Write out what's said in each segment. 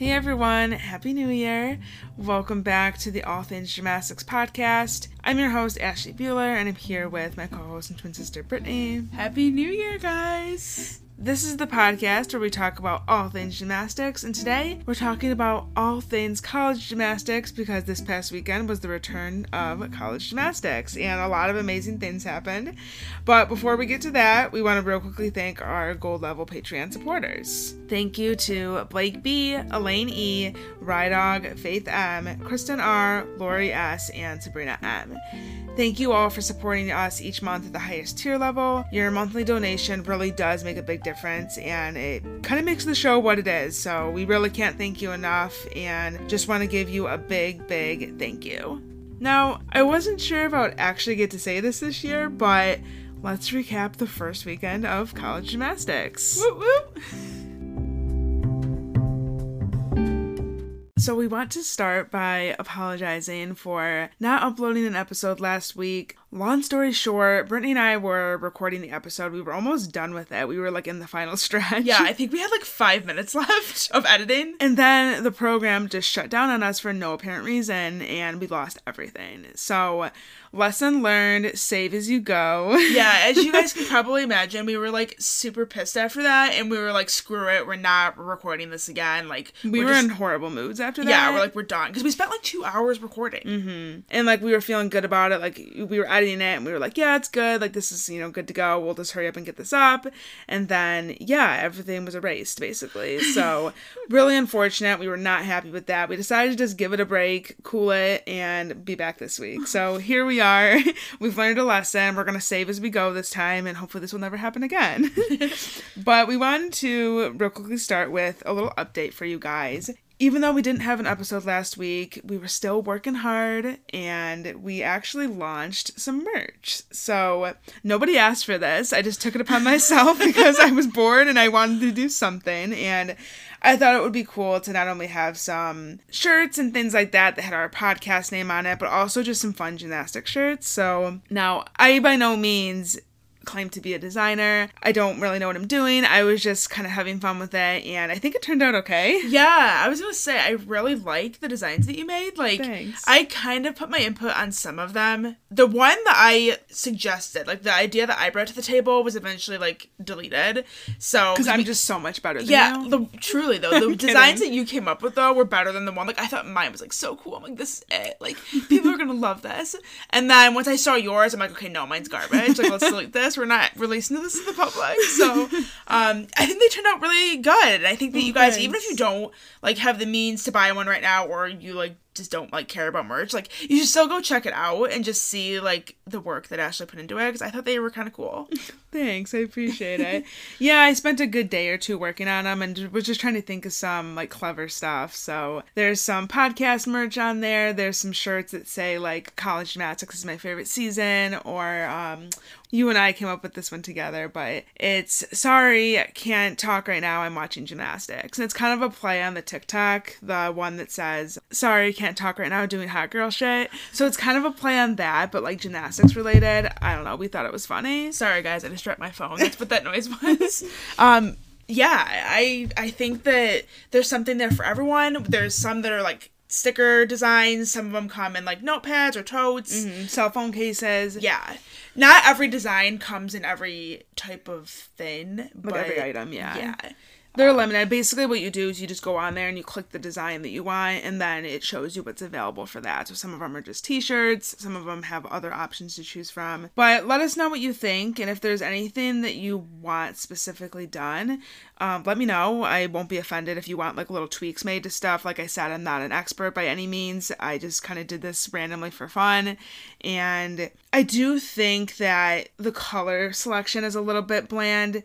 Hey everyone, Happy New Year. Welcome back to the All Things Gymnastics podcast. I'm your host, Ashley Bueller, and I'm here with my co-host and twin sister, Brittany. Happy New Year, guys! This is the podcast where we talk about all things gymnastics, and today we're talking about all things college gymnastics because this past weekend was the return of college gymnastics, and a lot of amazing things happened. But before we get to that, we want to real quickly thank our gold level Patreon supporters. Thank you to Blake B, Elaine E, Rydog, Faith M, Kristen R, Lori S, and Sabrina M. Thank you all for supporting us each month at the highest tier level. Your monthly donation really does make a big difference, and it kind of makes the show what it is, so we really can't thank you enough and just want to give you a big thank you. Now, I wasn't sure if I would actually get to say this year, but let's recap the first weekend of college gymnastics. Whoop, whoop. So we want to start by apologizing for not uploading an episode last week. Long story short, Brittany and I were recording the episode. We were almost done with it. We were like in the final stretch. Yeah, I think we had like 5 minutes left of editing. And then the program just shut down on us for no apparent reason, and we lost everything. So lesson learned, save as you go. Yeah, as you guys can probably imagine, we were like super pissed after that, and we were like, screw it, we're not recording this again. Like we were in horrible moods after. After that. Yeah, we're like, we're done. Because we spent like 2 hours recording. Mm-hmm. And like, we were feeling good about it. Like, we were editing it and we were like, yeah, it's good. Like, this is, you know, good to go. We'll just hurry up and get this up. And then, yeah, everything was erased, basically. So, really unfortunate. We were not happy with that. We decided to just give it a break, cool it, and be back this week. So, here we are. We've learned a lesson. We're going to save as we go this time, and hopefully this will never happen again. But we wanted to real quickly start with a little update for you guys. Even though we didn't have an episode last week, we were still working hard, and we actually launched some merch. So nobody asked for this. I just took it upon myself because I was bored and I wanted to do something, and I thought it would be cool to not only have some shirts and things like that that had our podcast name on it, but also just some fun gymnastic shirts. So now, I by no means claim to be a designer. I don't really know what I'm doing. I was just kind of having fun with it, and I think it turned out okay. Yeah, I was gonna say, I really like the designs that you made. Like, thanks. I kind of put my input on some of them. The one that I suggested, like the idea that I brought to the table, was eventually like deleted. So because I'm just so much better than you. Yeah, truly though, the designs that you came up with though were better than the one. Like, I thought mine was like so cool. I'm like, this is it. Like, people are gonna love this. And then once I saw yours, I'm like, okay, no, mine's garbage. Like, let's delete this. We're not releasing this to the public. So I think they turned out really good, and I think that you guys, even if you don't like have the means to buy one right now, or you like just don't like care about merch, like, you should still go check it out and just see like the work that Ashley put into it, because I thought they were kind of cool. Thanks, I appreciate it. Yeah, I spent a good day or two working on them and was just trying to think of some like clever stuff. So there's some podcast merch on there. There's some shirts that say like college gymnastics is my favorite season, or you and I came up with this one together, but it's sorry, can't talk right now, I'm watching gymnastics. And it's kind of a play on the TikTok, the one that says sorry, can't talk right now, doing hot girl shit. So it's kind of a play on that, but like gymnastics related. I don't know, we thought it was funny. Sorry guys, I distract my phone. That's what that noise was. Yeah, I think that there's something there for everyone. There's some that are like sticker designs. Some of them come in like notepads or totes. Mm-hmm. Cell phone cases. Yeah. Not every design comes in every type of thing. But every item, yeah. They're limited. Basically, what you do is you just go on there and you click the design that you want, and then it shows you what's available for that. So some of them are just t-shirts. Some of them have other options to choose from. But let us know what you think, and if there's anything that you want specifically done, let me know. I won't be offended if you want like little tweaks made to stuff. Like I said, I'm not an expert by any means. I just kind of did this randomly for fun. And I do think that the color selection is a little bit bland.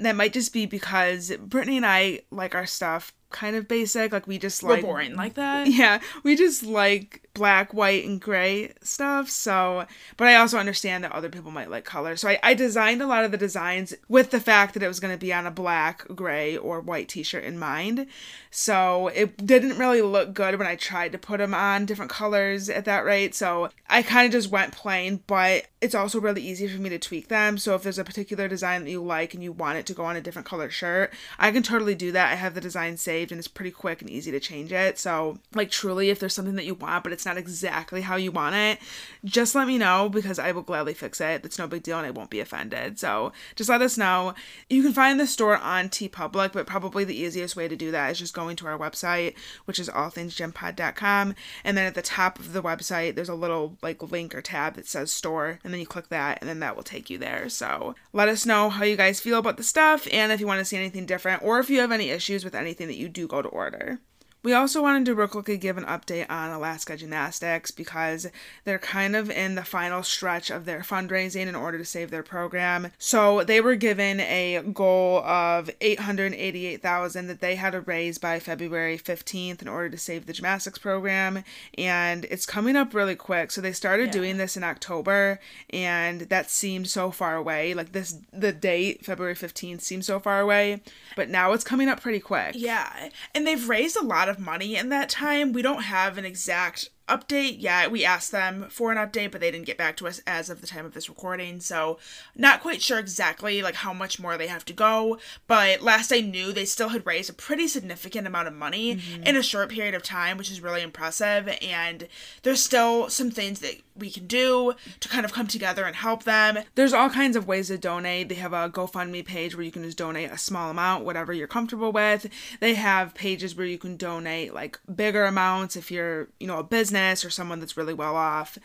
That might just be because Brittany and I like our stuff kind of basic. Like, we just like... We're boring like that. Yeah. We just like black, white, and gray stuff. So, but I also understand that other people might like color. So I designed a lot of the designs with the fact that it was going to be on a black, gray, or white t-shirt in mind. So it didn't really look good when I tried to put them on different colors at that rate. So I kind of just went plain, but it's also really easy for me to tweak them. So if there's a particular design that you like and you want it to go on a different color shirt, I can totally do that. I have the design saved. saved and it's pretty quick and easy to change it. So, like, truly, if there's something that you want but it's not exactly how you want it, just let me know because I will gladly fix it. It's no big deal and I won't be offended. So just let us know. You can find the store on TeePublic, but probably the easiest way to do that is just going to our website, which is allthingsgympod.com. And then at the top of the website, there's a little like link or tab that says store. And then you click that and then that will take you there. So let us know how you guys feel about the stuff and if you want to see anything different or if you have any issues with anything that you do go to order. We also wanted to real quickly give an update on Alaska Gymnastics because they're kind of in the final stretch of their fundraising in order to save their program. So they were given a goal of $888,000 that they had to raise by February 15th in order to save the gymnastics program. And it's coming up really quick. So they started doing this in October and that seemed so far away. Like this, the date, February 15th, seemed so far away, but now it's coming up pretty quick. Yeah. And they've raised a lot of money in that time. We don't have an exact update yet. We asked them for an update, but they didn't get back to us as of the time of this recording. So not quite sure exactly like how much more they have to go. But last I knew, they still had raised a pretty significant amount of money in a short period of time, which is really impressive. And there's still some things that we can do to kind of come together and help them. There's all kinds of ways to donate. They have a GoFundMe page where you can just donate a small amount, whatever you're comfortable with. They have pages where you can donate like bigger amounts if you're, you know, a business or someone that's really well off.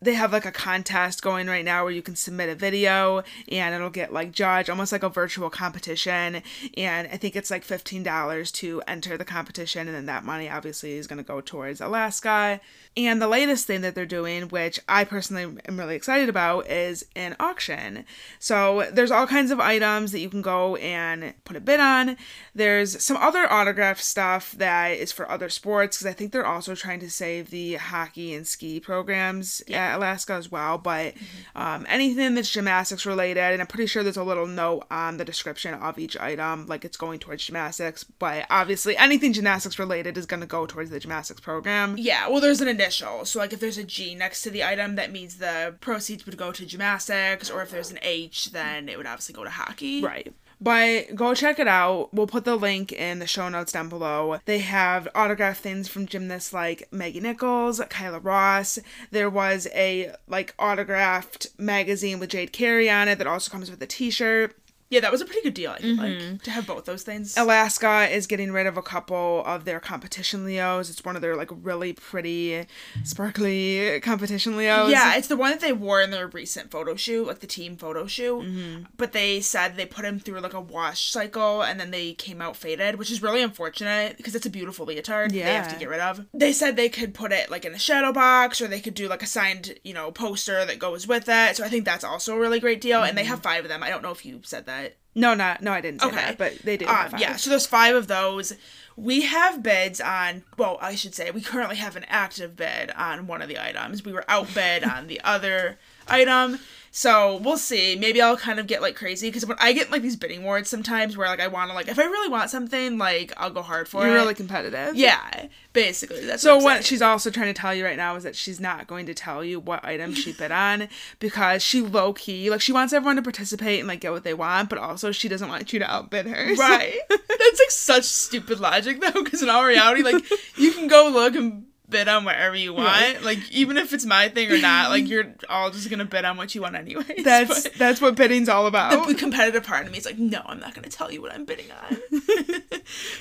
They have like a contest going right now where you can submit a video and it'll get like judged, almost like a virtual competition. And I think it's like $15 to enter the competition. And then that money obviously is going to go towards Alaska. And the latest thing that they're doing, which I personally am really excited about, is an auction. So there's all kinds of items that you can go and put a bid on. There's some other autograph stuff that is for other sports, because I think they're also trying to save the hockey and ski programs at Alaska as well. But anything that's gymnastics related, and I'm pretty sure there's a little note on the description of each item, like it's going towards gymnastics, but obviously anything gymnastics related is going to go towards the gymnastics program. Yeah, well, there's an initial. So like if there's a G next to the item, that means the proceeds would go to gymnastics, or if there's an H, then it would obviously go to hockey. Right. But go check it out. We'll put the link in the show notes down below. They have autographed things from gymnasts like Maggie Nichols, Kyla Ross. There was a like autographed magazine with Jade Carey on it that also comes with a t-shirt. Yeah, that was a pretty good deal, I think, like, to have both those things. Alaska is getting rid of a couple of their competition Leos. It's one of their, like, really pretty, sparkly competition Leos. Yeah, it's the one that they wore in their recent photo shoot, like the team photo shoot. But they said they put him through, like, a wash cycle, and then they came out faded, which is really unfortunate, because it's a beautiful leotard that they have to get rid of. They said they could put it, like, in a shadow box, or they could do, like, a signed, you know, poster that goes with it. So I think that's also a really great deal. And they have 5 of them. I don't know if you said that. No, I didn't say that, but they do have 5. Yeah, so there's 5 of those. We have bids on, well, I should say, we currently have an active bid on one of the items. We were outbid on the other item. So we'll see. Maybe I'll kind of get like crazy, because when I get like these bidding wars sometimes where like I want to like, if I really want something, like I'll go hard for it. You're really competitive. Yeah, basically. That's so what she's also trying to tell you right now is that she's not going to tell you what item she bid on, because she low key, like she wants everyone to participate and like get what they want, but also she doesn't want you to outbid her. So. Right. That's like such stupid logic though, because in all reality, like you can go look and bid on whatever you want. Yeah. Like, even if it's my thing or not, like, you're all just gonna bid on what you want anyways. That's what bidding's all about. The competitive part of me is like, no, I'm not gonna tell you what I'm bidding on.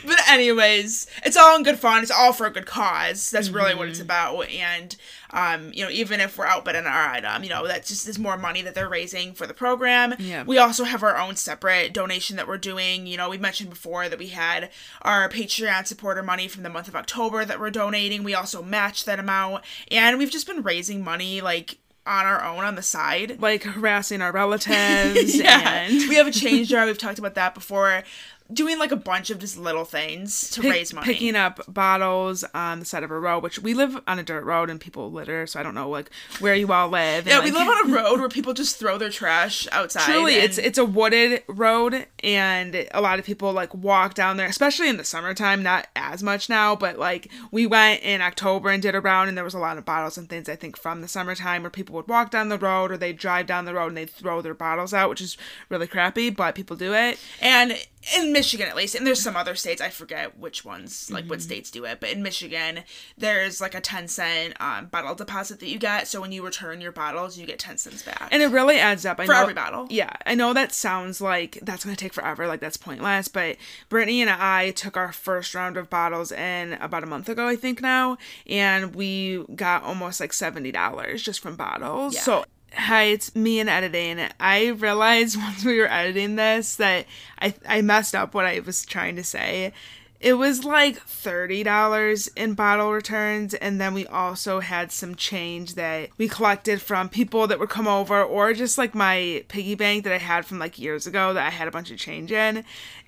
But anyways, it's all in good fun. It's all for a good cause. That's really what it's about. And, you know, even if we're outbidding our item, you know, that's just there's more money that they're raising for the program. Yeah. We also have our own separate donation that we're doing. You know, we mentioned before that we had our Patreon supporter money from the month of October that we're donating. We also match that amount, and we've just been raising money like on our own on the side, like harassing our relatives. And we have a change jar. We've talked about that before. Doing, like, a bunch of just little things to raise money. Picking up bottles on the side of a road, which we live on a dirt road and people litter, so I don't know, like, where you all live. Yeah, we live on a road where people just throw their trash outside. Truly, it's a wooded road, and a lot of people, like, walk down there, especially in the summertime, not as much now, but, like, we went in October and did a round, and there was a lot of bottles and things, I think, from the summertime where people would walk down the road or they'd drive down the road and they'd throw their bottles out, which is really crappy, but people do it. And in Michigan at least, and there's some other states, I forget which ones, like what states do it, but in Michigan, there's like a 10-cent bottle deposit that you get, so when you return your bottles, you get 10 cents back. And it really adds up. For every bottle. Yeah. I know that sounds like that's going to take forever, like that's pointless, but Brittany and I took our first round of bottles in about a month ago, I think now, and we got almost like $70 just from bottles. Yeah. So... Hi, it's me in editing. I realized once we were editing this that I messed up what I was trying to say. It was like $30 in bottle returns, and then we also had some change that we collected from people that would come over, or just like my piggy bank that I had from like years ago that I had a bunch of change in.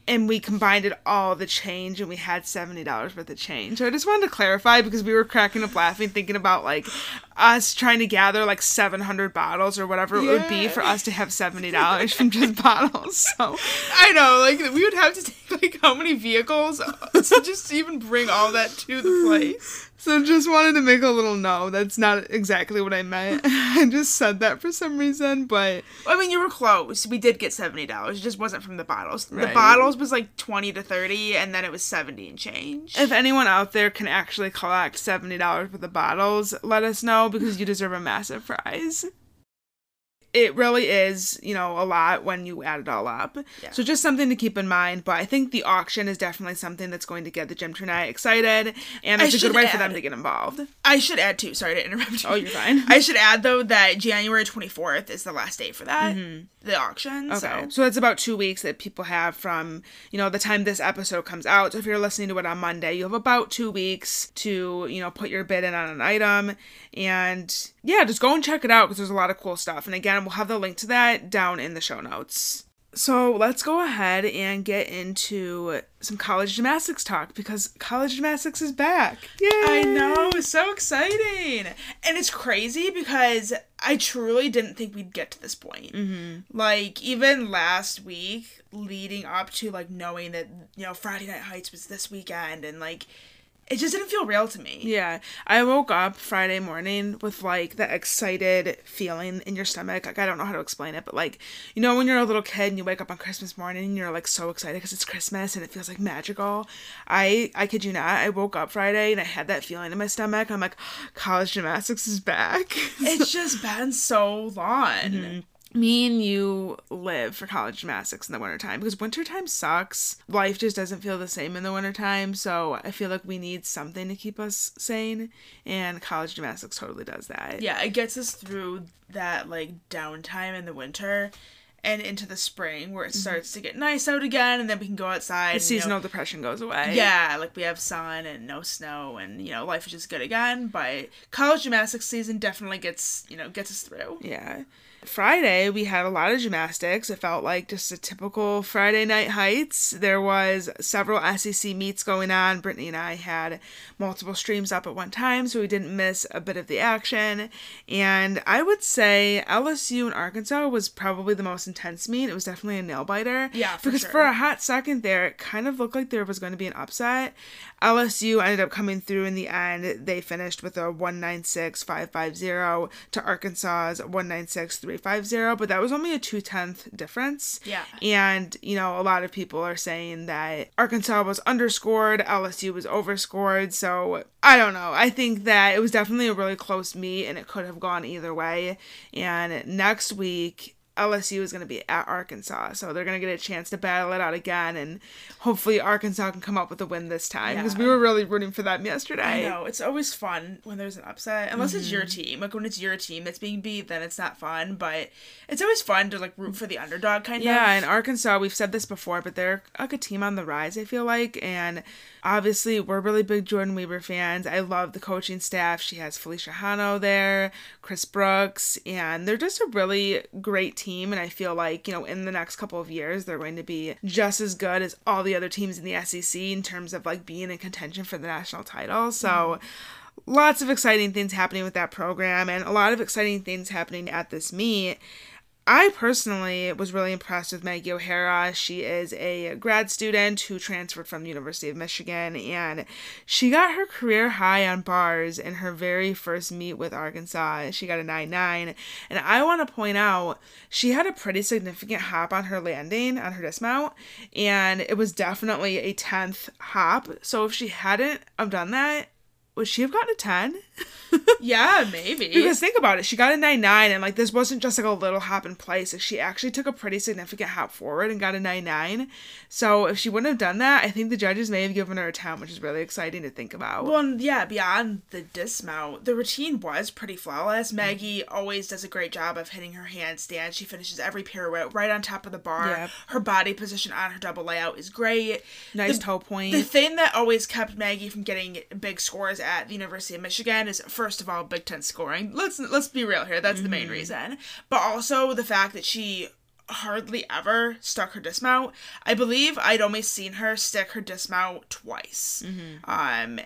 And we combined it all, the change, and we had $70 worth of change. So I just wanted to clarify, because we were cracking up laughing, thinking about, like, us trying to gather, like, 700 bottles or whatever it would be for us to have $70 from just bottles. So I know, like, we would have to take, like, how many vehicles to just even bring all that to the place. So just wanted to make a little no. That's not exactly what I meant. I just said that for some reason, but... I mean, you were close. We did get $70. It just wasn't from the bottles. Right. The bottles was like 20 to 30, and then it was 70 and change. If anyone out there can actually collect $70 for the bottles, let us know, because you deserve a massive prize. It really is, you know, a lot when you add it all up. Yeah. So just something to keep in mind. But I think the auction is definitely something that's going to get the Gym Trinity excited. And it's a good way for them to get involved. I should add, too. Sorry to interrupt you. Oh, you're fine. I should add, though, that January 24th is the last day for that. Mm-hmm. The auction. Okay. So that's about 2 weeks that people have from, you know, the time this episode comes out. So if you're listening to it on Monday, you have about 2 weeks to, you know, put your bid in on an item. And... yeah, just go and check it out, because there's a lot of cool stuff. And again, we'll have the link to that down in the show notes. So let's go ahead and get into some college gymnastics talk, because college gymnastics is back. Yay! I know, so exciting. And it's crazy because I truly didn't think we'd get to this point. Mm-hmm. Like, even last week, leading up to, like, knowing that, you know, Friday Night Heights was this weekend, and, like... it just didn't feel real to me. Yeah. I woke up Friday morning with, like, that excited feeling in your stomach. Like, I don't know how to explain it, but, like, you know when you're a little kid and you wake up on Christmas morning and you're, like, so excited because it's Christmas and it feels, like, magical? I kid you not, I woke up Friday and I had that feeling in my stomach. I'm like, college gymnastics is back. It's just been so long. Mm-hmm. Me and you live for college gymnastics in the wintertime, because wintertime sucks. Life just doesn't feel the same in the wintertime, so I feel like we need something to keep us sane, and college gymnastics totally does that. Yeah, it gets us through that, like, downtime in the winter and into the spring, where it starts to get nice out again, and then we can go outside. The seasonal depression goes away. Yeah, like, we have sun and no snow, and, you know, life is just good again, but college gymnastics season definitely gets, you know, gets us through. Yeah. Friday, we had a lot of gymnastics. It felt like just a typical Friday Night Heights. There was several SEC meets going on. Brittany and I had multiple streams up at one time, so we didn't miss a bit of the action. And I would say LSU and Arkansas was probably the most intense meet. It was definitely a nail-biter. Yeah, Because for a hot second there, it kind of looked like there was going to be an upset. LSU ended up coming through in the end. They finished with a 196-550 to Arkansas's 196-350, but that was only a 0.2 difference. Yeah. And, you know, a lot of people are saying that Arkansas was underscored, LSU was overscored, so I don't know. I think that it was definitely a really close meet, and it could have gone either way. And next week... LSU is going to be at Arkansas, so they're going to get a chance to battle it out again, and hopefully Arkansas can come up with a win this time, because we were really rooting for them yesterday. I know. It's always fun when there's an upset, unless it's your team. Like, when it's your team that's being beat, then it's not fun, but it's always fun to, like, root for the underdog, kind of. Yeah, and Arkansas, we've said this before, but they're, like, a team on the rise, I feel like, and obviously we're really big Jordan Weber fans. I love the coaching staff. She has Felicia Hano there, Chris Brooks, and they're just a really great team, and I feel like, you know, in the next couple of years they're going to be just as good as all the other teams in the SEC in terms of, like, being in contention for the national title. So lots of exciting things happening with that program, and a lot of exciting things happening at this meet. I personally was really impressed with Maggie O'Hara. She is a grad student who transferred from the University of Michigan, and she got her career high on bars in her very first meet with Arkansas. She got a 9.9, and I want to point out she had a pretty significant hop on her landing, on her dismount, and it was definitely a 10th hop. So if she hadn't have done that, would she have gotten a 10? Yeah, maybe. Because think about it. She got a 9.9, and, like, this wasn't just, like, a little hop in place. Like, she actually took a pretty significant hop forward and got a 9.9. So if she wouldn't have done that, I think the judges may have given her a 10, which is really exciting to think about. Well, yeah, beyond the dismount, the routine was pretty flawless. Maggie always does a great job of hitting her handstand. She finishes every pirouette right on top of the bar. Yep. Her body position on her double layout is great. Nice toe point. The thing that always kept Maggie from getting big scores at the University of Michigan is, first of all, Big Ten scoring. Let's be real here. That's the main reason. But also the fact that she hardly ever stuck her dismount. I believe I'd only seen her stick her dismount twice. And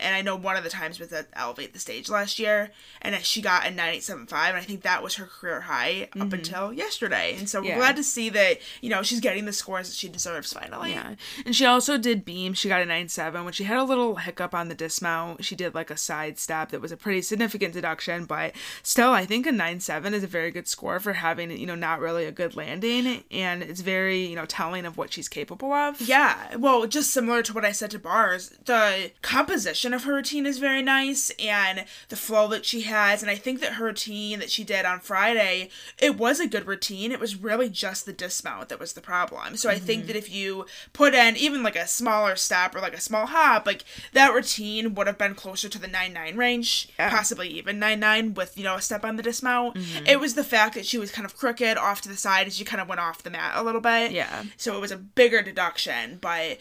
I know one of the times was at Elevate the Stage last year, and she got a 9.875, and I think that was her career high up until yesterday. And so we're glad to see that, you know, she's getting the scores that she deserves finally. Yeah. And she also did beam. She got a 9.7. When she had a little hiccup on the dismount, she did like a side step that was a pretty significant deduction, but still I think a 9.7 is a very good score for having, you know, not really a good landing. And it's very, you know, telling of what she's capable of. Yeah. Well, just similar to what I said to bars, the composition of her routine is very nice, and the flow that she has. And I think that her routine that she did on Friday, it was a good routine. It was really just the dismount that was the problem. So I think that if you put in even like a smaller step or like a small hop, like that routine would have been closer to the 9.9 range, possibly even 9.9 with, you know, a step on the dismount. It was the fact that she was kind of crooked off to the side as she kind of went off the mat a little bit. Yeah. So it was a bigger deduction, but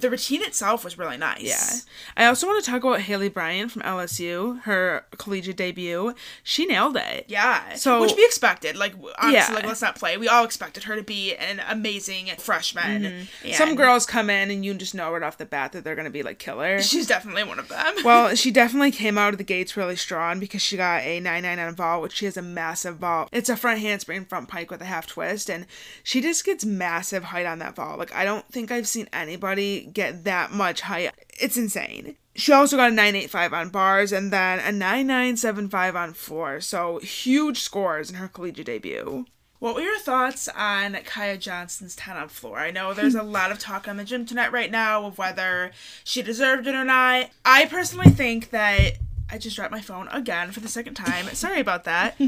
the routine itself was really nice. Yeah. I also want to talk about Haley Bryan from LSU, her collegiate debut. She nailed it. Yeah. So, which we expected. Like, honestly, like, let's not play. We all expected her to be an amazing freshman. Some girls come in and you just know right off the bat that they're going to be, like, killer. She's definitely one of them. Well, she definitely came out of the gates really strong because she got a 9.9 on a vault, which she has a massive vault. It's a front handspring, front pike with a half twist, and she just gets massive height on that vault. Like, I don't think I've seen anybody get that much height. It's insane. She also got a 9.85 on bars and then a 9.975 on floor. So huge scores in her collegiate debut. What were your thoughts on Kiya Johnson's 10 on floor? I know there's a lot of talk on the gym tonight right now of whether she deserved it or not. I personally think that... I just dropped my phone again for the second time. Sorry about that.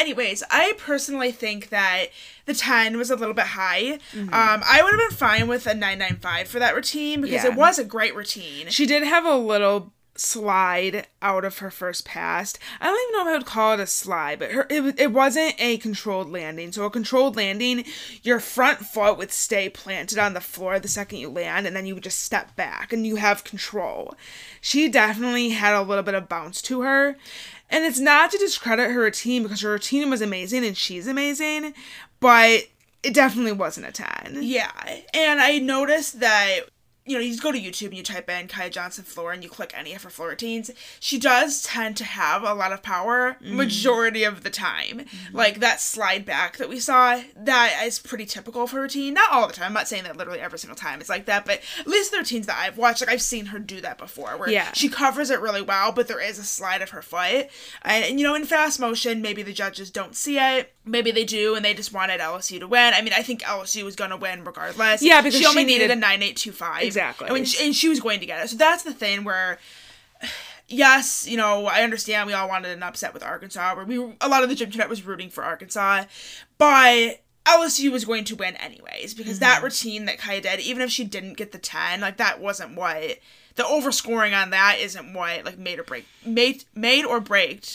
Anyways, I personally think that the 10 was a little bit high. I would have been fine with a 9.95 for that routine because it was a great routine. She did have a little slide out of her first pass. I don't even know if I would call it a slide, but it wasn't a controlled landing. So a controlled landing, your front foot would stay planted on the floor the second you land, and then you would just step back and you have control. She definitely had a little bit of bounce to her. And it's not to discredit her routine because her routine was amazing and she's amazing, but it definitely wasn't a 10. Yeah. And I noticed that, you know, you just go to YouTube and you type in Kiya Johnson floor and you click any of her floor routines. She does tend to have a lot of power majority of the time. Like that slide back that we saw, that is pretty typical of her routine. Not all the time. I'm not saying that literally every single time it's like that, but at least the routines that I've watched, like I've seen her do that before where she covers it really well, but there is a slide of her foot. And you know, in fast motion, maybe the judges don't see it. Maybe they do, and they just wanted LSU to win. I mean, I think LSU was going to win regardless. Yeah, because she only needed a 9.825. Exactly. And she was going to get it. So that's the thing where... Yes, you know, I understand we all wanted an upset with Arkansas, where a lot of the gym chat was rooting for Arkansas, but LSU was going to win anyways, because that routine that Kiya did, even if she didn't get the 10, like, that wasn't what... The overscoring on that isn't what, like, made or breaked.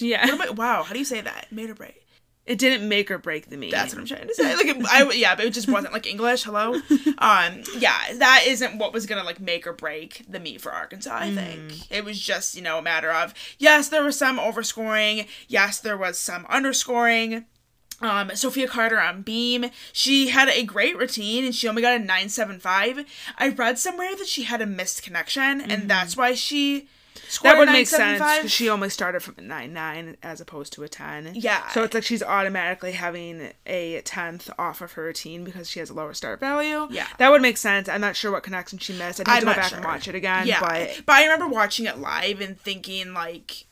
Yeah. How do you say that? Made or break. It didn't make or break the meet. That's what I'm trying to say. Like, but it just wasn't, like, English. Hello? That isn't what was going to, like, make or break the meet for Arkansas, I think. It was just, you know, a matter of, yes, there was some overscoring. Yes, there was some underscoring. Sophia Carter on beam. She had a great routine, and she only got a 9.75. I read somewhere that she had a missed connection, and that's why she... That would make sense because she only started from a 9.9 as opposed to a 10. Yeah. So it's like she's automatically having a 10th off of her routine because she has a lower start value. Yeah. That would make sense. I'm not sure what connection she missed. I'd have to go back and watch it again. Yeah. But I remember watching it live and thinking, like,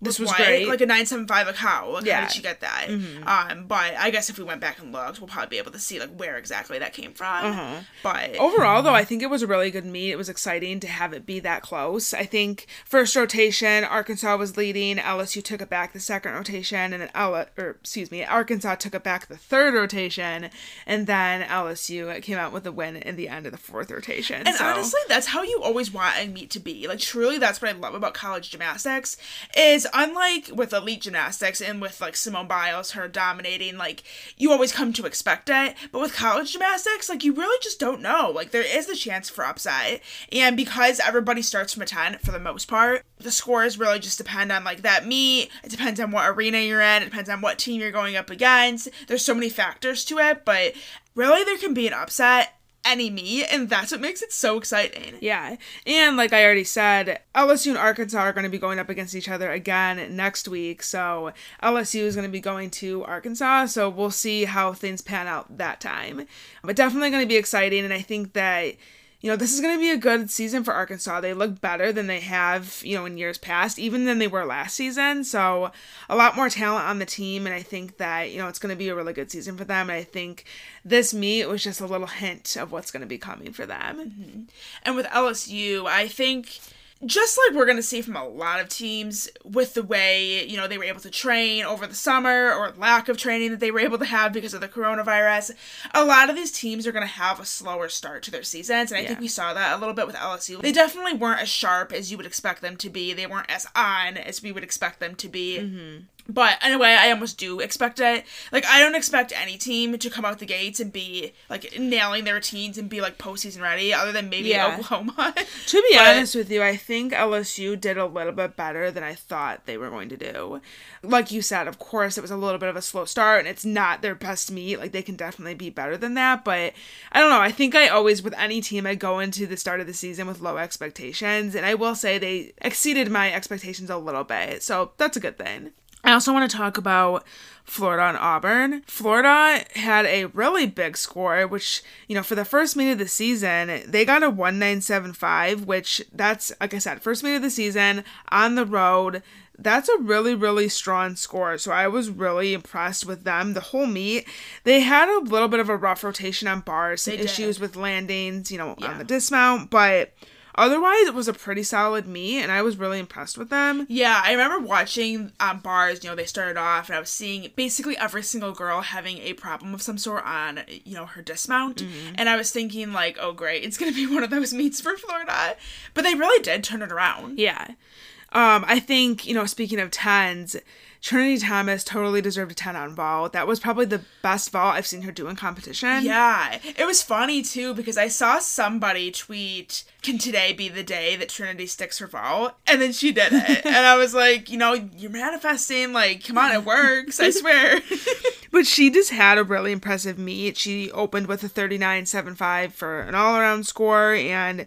this was great. Like a 9.75, like how? Like, how did she get that? Mm-hmm. But I guess if we went back and looked, we'll probably be able to see like where exactly that came from. Uh-huh. But overall, though, I think it was a really good meet. It was exciting to have it be that close. I think first rotation, Arkansas was leading. LSU took it back the second rotation, and then Arkansas took it back the third rotation, and then LSU came out with a win in the end of the fourth rotation. And honestly, that's how you always want a meet to be. Like truly, that's what I love about college gymnastics is. Unlike with elite gymnastics and with, like, Simone Biles, her dominating, like, you always come to expect it. But with college gymnastics, like, you really just don't know. Like, there is the chance for upset. And because everybody starts from a 10 for the most part, the scores really just depend on, like, that meet. It depends on what arena you're in. It depends on what team you're going up against. There's so many factors to it. But really, there can be an upset any meet, and that's what makes it so exciting. Yeah. And like I already said, LSU and Arkansas are going to be going up against each other again next week. So LSU is going to be going to Arkansas. So we'll see how things pan out that time. But definitely going to be exciting. And I think that, you know, this is going to be a good season for Arkansas. They look better than they have, you know, in years past, even than they were last season. So a lot more talent on the team. And I think that, you know, it's going to be a really good season for them. And I think this meet was just a little hint of what's going to be coming for them. Mm-hmm. And with LSU, I think just like we're going to see from a lot of teams with the way, you know, they were able to train over the summer or lack of training that they were able to have because of the coronavirus, a lot of these teams are going to have a slower start to their seasons. And I think we saw that a little bit with LSU. They definitely weren't as sharp as you would expect them to be. They weren't as on as we would expect them to be. Mm-hmm. But anyway, I almost do expect it. Like, I don't expect any team to come out the gates and be, like, nailing their routines and be, like, postseason ready, other than maybe Oklahoma. To be honest with you, I think LSU did a little bit better than I thought they were going to do. Like you said, of course, it was a little bit of a slow start, and it's not their best meet. Like, they can definitely be better than that. But, I don't know. I think I always, with any team, I go into the start of the season with low expectations. And I will say they exceeded my expectations a little bit. So, that's a good thing. I also want to talk about Florida and Auburn. Florida had a really big score, which, you know, for the first meet of the season, they got a 1.975, which that's, like I said, first meet of the season, on the road. That's a really, really strong score. So I was really impressed with them. The whole meet, they had a little bit of a rough rotation on bars, some issues with landings, you know, on the dismount, but otherwise, it was a pretty solid meet, and I was really impressed with them. Yeah, I remember watching bars, you know, they started off, and I was seeing basically every single girl having a problem of some sort on, you know, her dismount. Mm-hmm. And I was thinking, like, oh, great, it's going to be one of those meets for Florida. But they really did turn it around. Yeah. I think, you know, speaking of 10s, Trinity Thomas totally deserved a 10 on vault. That was probably the best vault I've seen her do in competition. Yeah. It was funny, too, because I saw somebody tweet, can today be the day that Trinity sticks her vault? And then she did it. And I was like, you know, you're manifesting. Like, come on, it works. I swear. But she just had a really impressive meet. She opened with a 39.75 for an all-around score and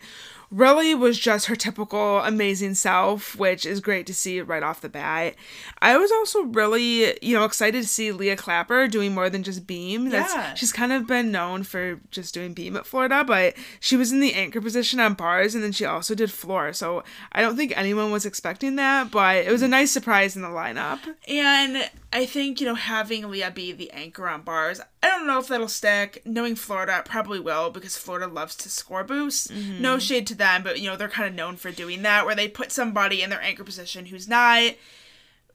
really was just her typical amazing self, which is great to see right off the bat. I was also really, you know, excited to see Leah Clapper doing more than just beam. She's kind of been known for just doing beam at Florida, but she was in the anchor position on bars, and then she also did floor. So I don't think anyone was expecting that, but it was a nice surprise in the lineup. And I think, you know, having Leah be the anchor on bars, I don't know if that'll stick. Knowing Florida, it probably will, because Florida loves to score boost. Mm-hmm. No shade to them, but, you know, they're kind of known for doing that, where they put somebody in their anchor position who's not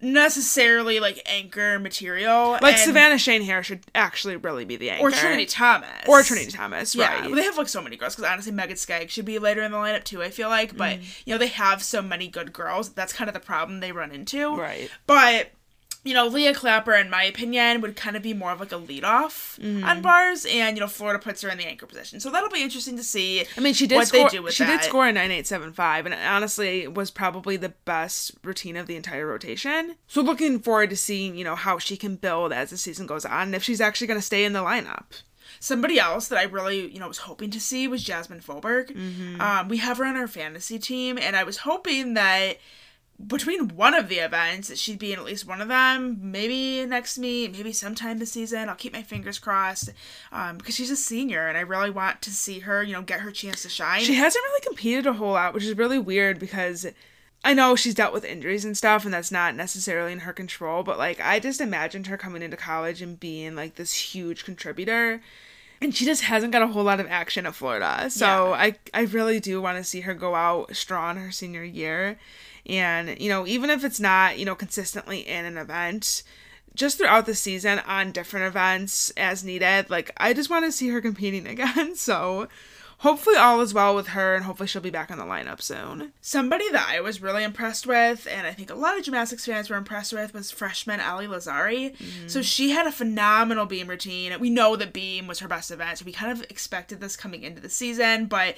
necessarily, like, anchor material. Like, Savannah Shane Hare should actually really be the anchor. Or Trinity Thomas. Yeah. Right. Well, they have, like, so many girls, because, honestly, Megan Skagg should be later in the lineup, too, I feel like. But, you know, they have so many good girls. That's kind of the problem they run into. Right. But you know, Leah Clapper, in my opinion, would kind of be more of, like, a lead-off on bars. And, you know, Florida puts her in the anchor position. So that'll be interesting to see. I mean, she did score a 9.875, and it honestly was probably the best routine of the entire rotation. So looking forward to seeing, you know, how she can build as the season goes on and if she's actually going to stay in the lineup. Somebody else that I really, was hoping to see was Jasmine Foberg. Mm-hmm. We have her on our fantasy team, and I was hoping that between one of the events that she'd be in at least one of them, maybe next meet, maybe sometime this season. I'll keep my fingers crossed because she's a senior and I really want to see her, get her chance to shine. She hasn't really competed a whole lot, which is really weird because I know she's dealt with injuries and stuff and that's not necessarily in her control, but I just imagined her coming into college and being this huge contributor. And she just hasn't got a whole lot of action at Florida. So yeah. I really do want to see her go out strong her senior year. And, even if it's not, consistently in an event, just throughout the season on different events as needed, I just want to see her competing again. So hopefully all is well with her and hopefully she'll be back on the lineup soon. Somebody that I was really impressed with, and I think a lot of gymnastics fans were impressed with, was freshman Ali Lazari. Mm-hmm. So she had a phenomenal beam routine. We know that beam was her best event, so we kind of expected this coming into the season, but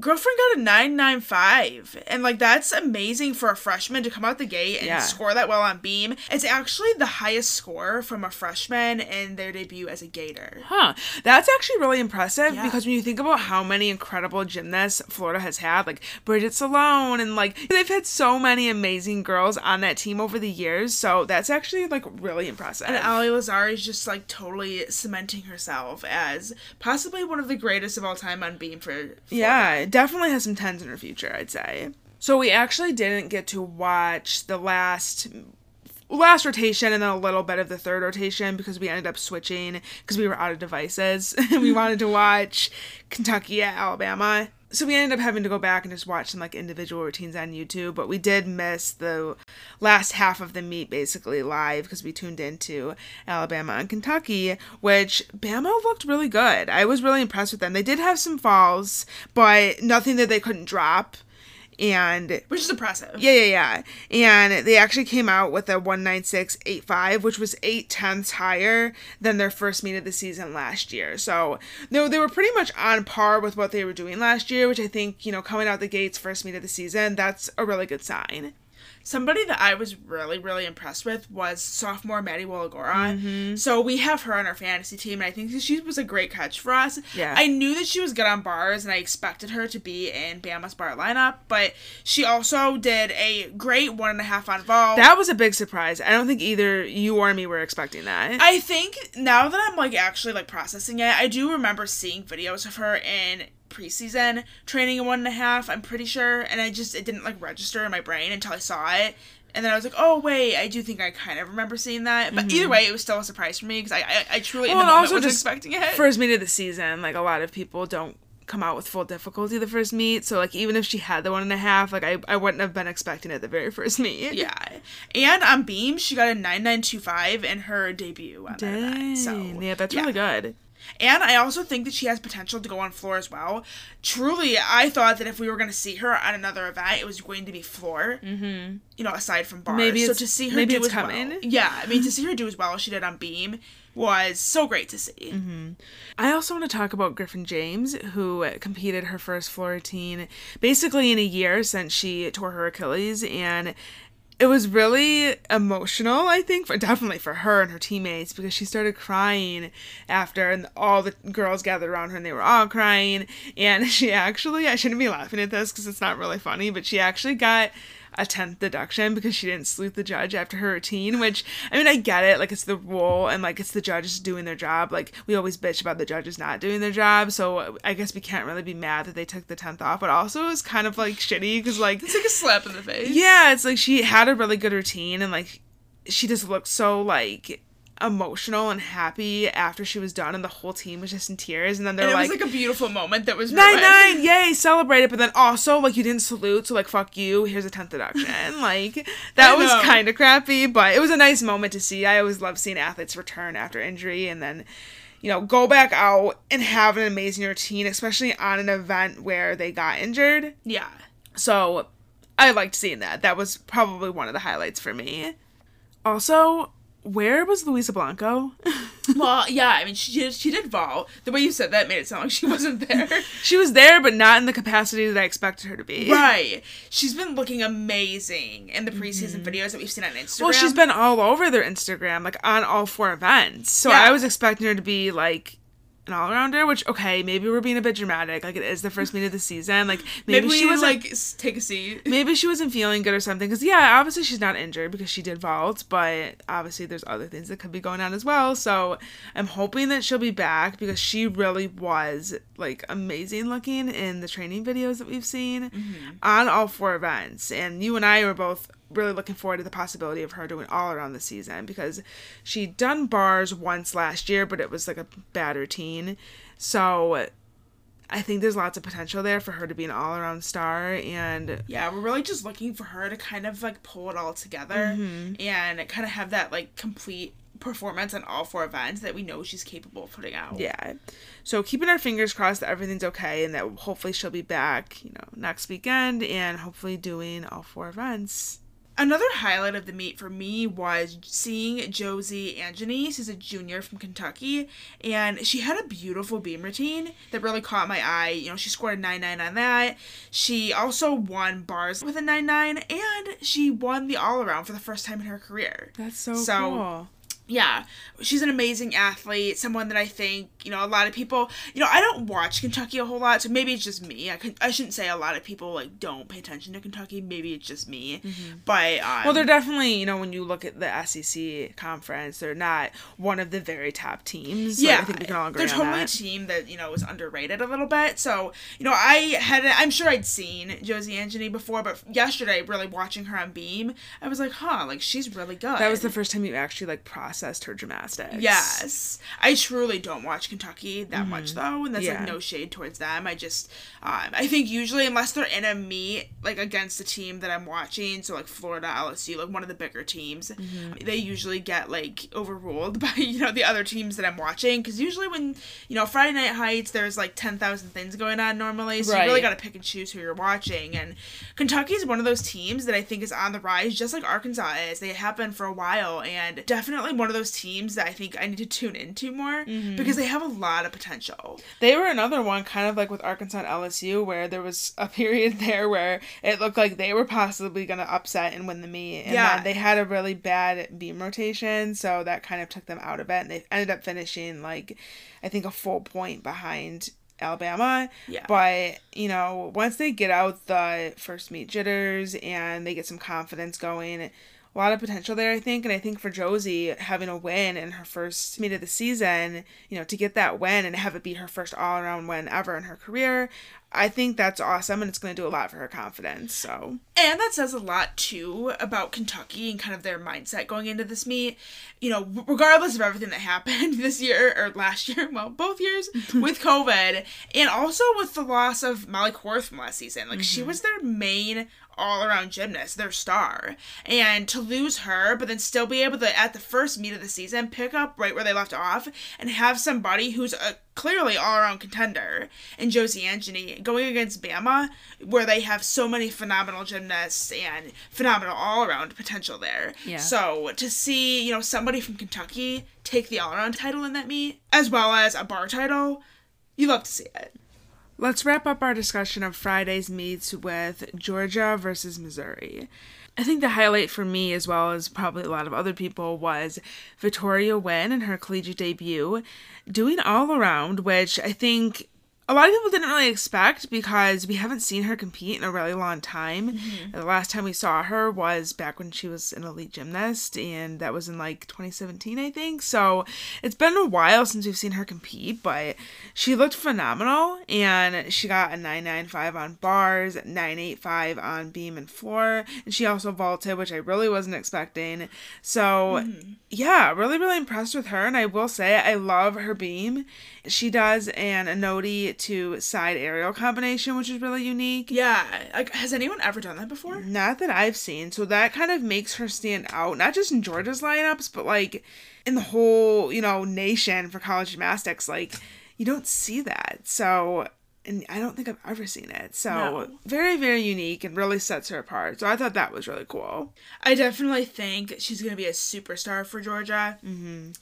girlfriend got a 9.95, and that's amazing for a freshman to come out the gate and score that well on beam. It's actually the highest score from a freshman in their debut as a Gator. Huh. That's actually really impressive because when you think about how many incredible gymnasts Florida has had, Bridget Sallone, and they've had so many amazing girls on that team over the years, so that's actually really impressive. And Ali Lazari is just totally cementing herself as possibly one of the greatest of all time on beam for Florida. Yeah. It definitely has some tens in her future, I'd say. So we actually didn't get to watch the last rotation and then a little bit of the third rotation because we ended up switching because we were out of devices. We wanted to watch Kentucky at Alabama. So we ended up having to go back and just watch some individual routines on YouTube, but we did miss the last half of the meet basically live because we tuned into Alabama and Kentucky, which Bama looked really good. I was really impressed with them. They did have some falls, but nothing that they couldn't drop. Which is impressive. Yeah. And they actually came out with a 196.85, which was 0.8 higher than their first meet of the season last year. So, no, they were pretty much on par with what they were doing last year, which I think, coming out the gates first meet of the season, that's a really good sign. Somebody that I was really, really impressed with was sophomore Maddie Walagora. Mm-hmm. So we have her on our fantasy team, and I think she was a great catch for us. Yeah. I knew that she was good on bars, and I expected her to be in Bama's bar lineup, but she also did a great 1.5 on vault. That was a big surprise. I don't think either you or me were expecting that. I think now that I'm, actually, processing it, I do remember seeing videos of her in preseason training in 1.5, I'm pretty sure, and it didn't register in my brain until I saw it, and then I was oh wait, I do think I kind of remember seeing that, but either way it was still a surprise for me because I truly in the moment wasn't expecting it. First meet of the season, a lot of people don't come out with full difficulty the first meet, so even if she had the 1.5, I wouldn't have been expecting it the very first meet. Yeah. And on beam she got a 9.925 in her debut on that event, so yeah, that's really good. And I also think that she has potential to go on floor as well. Truly, I thought that if we were going to see her on another event, it was going to be floor, aside from bars. To see her do as well as she did on beam was so great to see. Mm-hmm. I also want to talk about Griffin James, who competed her first floor routine basically in a year since she tore her Achilles, and it was really emotional, I think, definitely for her and her teammates, because she started crying after, and all the girls gathered around her, and they were all crying, and she actually, I shouldn't be laughing at this because it's not really funny, but she actually got a 10th deduction because she didn't salute the judge after her routine, which, I mean, I get it, it's the rule, and it's the judges doing their job, we always bitch about the judges not doing their job, so I guess we can't really be mad that they took the 10th off, but also it was kind of, shitty, because, it's a slap in the face. Yeah, it's, she had a really good routine, and, she just looked so, emotional and happy after she was done, and the whole team was just in tears, and then they're it was a beautiful moment that was 9-9, yay, celebrate it, but then also you didn't salute, so fuck you, here's a 10th deduction. That was kind of crappy, but it was a nice moment to see. I always love seeing athletes return after injury and then go back out and have an amazing routine, especially on an event where they got injured. Yeah, so I liked seeing that was probably one of the highlights for me. Also, where was Luisa Blanco? Well, yeah, I mean, she did vault. The way you said that made it sound like she wasn't there. She was there, but not in the capacity that I expected her to be. Right. She's been looking amazing in the preseason videos that we've seen on Instagram. Well, she's been all over their Instagram, on all four events. So I was expecting her to be, an all-arounder, which, okay, maybe we're being a bit dramatic. Like, it is the first meet of the season. Like, maybe she was like, take a seat. Maybe she wasn't feeling good or something. Because, yeah, obviously she's not injured because she did vault. But, obviously, there's other things that could be going on as well. So, I'm hoping that she'll be back because she really was, like, amazing looking in the training videos that we've seen on all four events. And you and I were both really looking forward to the possibility of her doing all around the season because she'd done bars once last year, but it was like a bad routine. So I think there's lots of potential there for her to be an all-around star. And yeah, we're really just looking for her to kind of like pull it all together and kind of have that like complete performance on all four events that we know she's capable of putting out. Yeah. So keeping our fingers crossed that everything's okay and that hopefully she'll be back, you know, next weekend and hopefully doing all four events. Another highlight of the meet for me was seeing Josie Angeneys, who's a junior from Kentucky, and she had a beautiful beam routine that really caught my eye. You know, she scored a 9.9 on that. She also won bars with a 9.9, and she won the all-around for the first time in her career. That's so cool. Yeah, she's an amazing athlete, someone that I think, you know, a lot of people, you know, I don't watch Kentucky a whole lot, so maybe it's just me. I shouldn't say a lot of people, like, don't pay attention to Kentucky. Maybe it's just me. But, well, they're definitely, you know, when you look at the SEC conference, they're not one of the very top teams. Yeah. Like, I think we can all agree on that. They're totally a team that, you know, is underrated a little bit. So, you know, I'm sure I'd seen Josie Angeneys before, but yesterday, really watching her on beam, I was like, huh, like, she's really good. That was the first time you actually, like, processed her gymnastics. Yes. I truly don't watch Kentucky that much, though, and that's, like, no shade towards them. I just, I think usually, unless they're in a meet, like, against a team that I'm watching, so, like, Florida, LSU, like, one of the bigger teams, they usually get, like, overruled by, you know, the other teams that I'm watching, because usually when, you know, Friday Night Heights, there's, like, 10,000 things going on normally, so you really gotta pick and choose who you're watching, and Kentucky's one of those teams that I think is on the rise, just like Arkansas is. They have been for a while, and definitely one of those teams that I think I need to tune into more because they have a lot of potential. They were another one, kind of like with Arkansas and LSU, where there was a period there where it looked like they were possibly going to upset and win the meet. And then they had a really bad beam rotation, so that kind of took them out of it. And they ended up finishing, like, I think a full point behind Alabama. Yeah. But, you know, once they get out the first meet jitters and they get some confidence going, a lot of potential there, I think. And I think for Josie, having a win in her first meet of the season, you know, to get that win and have it be her first all-around win ever in her career, I think that's awesome, and it's going to do a lot for her confidence. So, and that says a lot, too, about Kentucky and kind of their mindset going into this meet. You know, regardless of everything that happened this year, or last year, well, both years, with COVID, and also with the loss of Molly Korth from last season. Like, she was their main all-around gymnast, their star. And to lose her, but then still be able to, at the first meet of the season, pick up right where they left off and have somebody who's a clearly all-around contender and Josie Angeneys going against Bama, where they have so many phenomenal gymnasts and phenomenal all-around potential there. Yeah. So to see, you know, somebody from Kentucky take the all-around title in that meet, as well as a bar title, you love to see it. Let's wrap up our discussion of Friday's meets with Georgia versus Missouri. I think the highlight for me, as well as probably a lot of other people, was Vittoria Wynn and her collegiate debut doing all around, which I think a lot of people didn't really expect because we haven't seen her compete in a really long time. The last time we saw her was back when she was an elite gymnast, and that was in like 2017, I think. So it's been a while since we've seen her compete, but she looked phenomenal, and she got a 9.95 on bars, 9.85 on beam and floor, and she also vaulted, which I really wasn't expecting. So yeah, really, really impressed with her, and I will say I love her beam. She does an Enoti to side aerial combination, which is really unique. Yeah. Like, has anyone ever done that before? Not that I've seen. So that kind of makes her stand out, not just in Georgia's lineups, but, like, in the whole, you know, nation for college gymnastics. Like, you don't see that. So, and I don't think I've ever seen it. So, very, very unique and really sets her apart. So I thought that was really cool. I definitely think she's going to be a superstar for Georgia. And,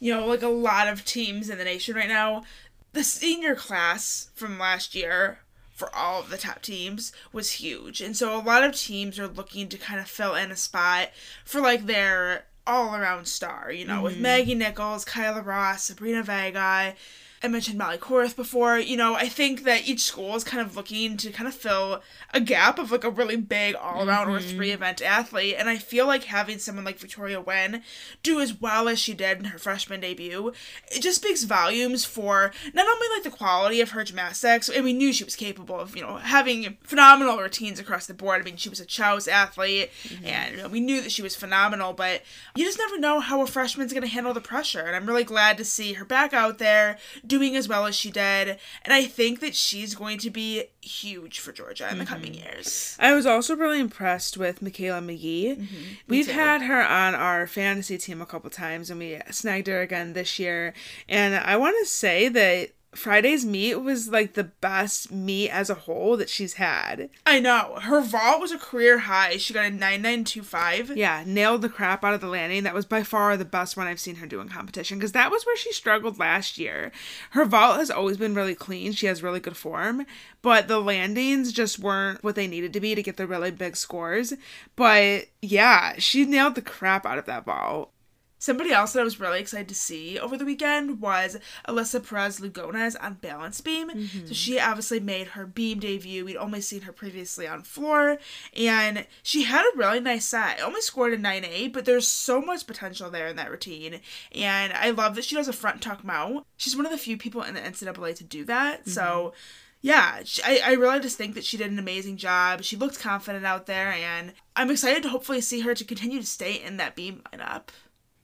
you know, like a lot of teams in the nation right now, the senior class from last year for all of the top teams was huge. And so a lot of teams are looking to kind of fill in a spot for, like, their all-around star, you know, with Maggie Nichols, Kyla Ross, Sabrina Vega. I mentioned Molly Korth before. You know, I think that each school is kind of looking to kind of fill a gap of, like, a really big all-around or three-event athlete. And I feel like having someone like Vittoria Wynn do as well as she did in her freshman debut, it just speaks volumes for not only, like, the quality of her gymnastics, and we knew she was capable of, you know, having phenomenal routines across the board. I mean, she was a Chow's athlete, and you know, we knew that she was phenomenal, but you just never know how a freshman's going to handle the pressure. And I'm really glad to see her back out there doing as well as she did, and I think that she's going to be huge for Georgia in the coming years. I was also really impressed with Michaela McGee. We've had her on our fantasy team a couple times, and we snagged her again this year, and I want to say that Friday's meet was, like, the best meet as a whole that she's had. I know. Her vault was a career high. She got a 9.925. Yeah, nailed the crap out of the landing. That was by far the best one I've seen her do in competition, because that was where she struggled last year. Her vault has always been really clean. She has really good form, but the landings just weren't what they needed to be to get the really big scores. But, yeah, she nailed the crap out of that vault. Somebody else that I was really excited to see over the weekend was Alyssa Perez-Lugones on balance beam. So she obviously made her beam debut. We'd only seen her previously on floor, and she had a really nice set. I only scored a 9.8, but there's so much potential there in that routine, and I love that she does a front tuck mount. She's one of the few people in the NCAA to do that, so... yeah, I really just think that she did an amazing job. She looked confident out there, and I'm excited to hopefully see her to continue to stay in that beam lineup.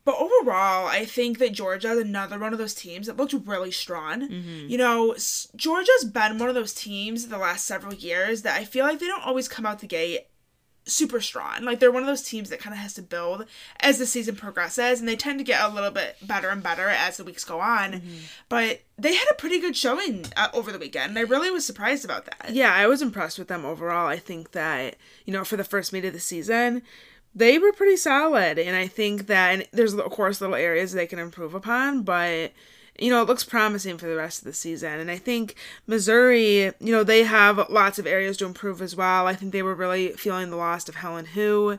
But overall, I think that Georgia is another one of those teams that looked really strong. You know, Georgia's been one of those teams the last several years that I feel like they don't always come out the gate super strong. Like, they're one of those teams that kind of has to build as the season progresses, and they tend to get a little bit better and better as the weeks go on. But they had a pretty good showing over the weekend, and I really was surprised about that. Yeah, I was impressed with them overall. I think that, you know, for the first meet of the season, they were pretty solid, and I think that there's, of course, little areas they can improve upon, but, you know, it looks promising for the rest of the season. And I think Missouri, you know, they have lots of areas to improve as well. I think they were really feeling the loss of Helen Hu.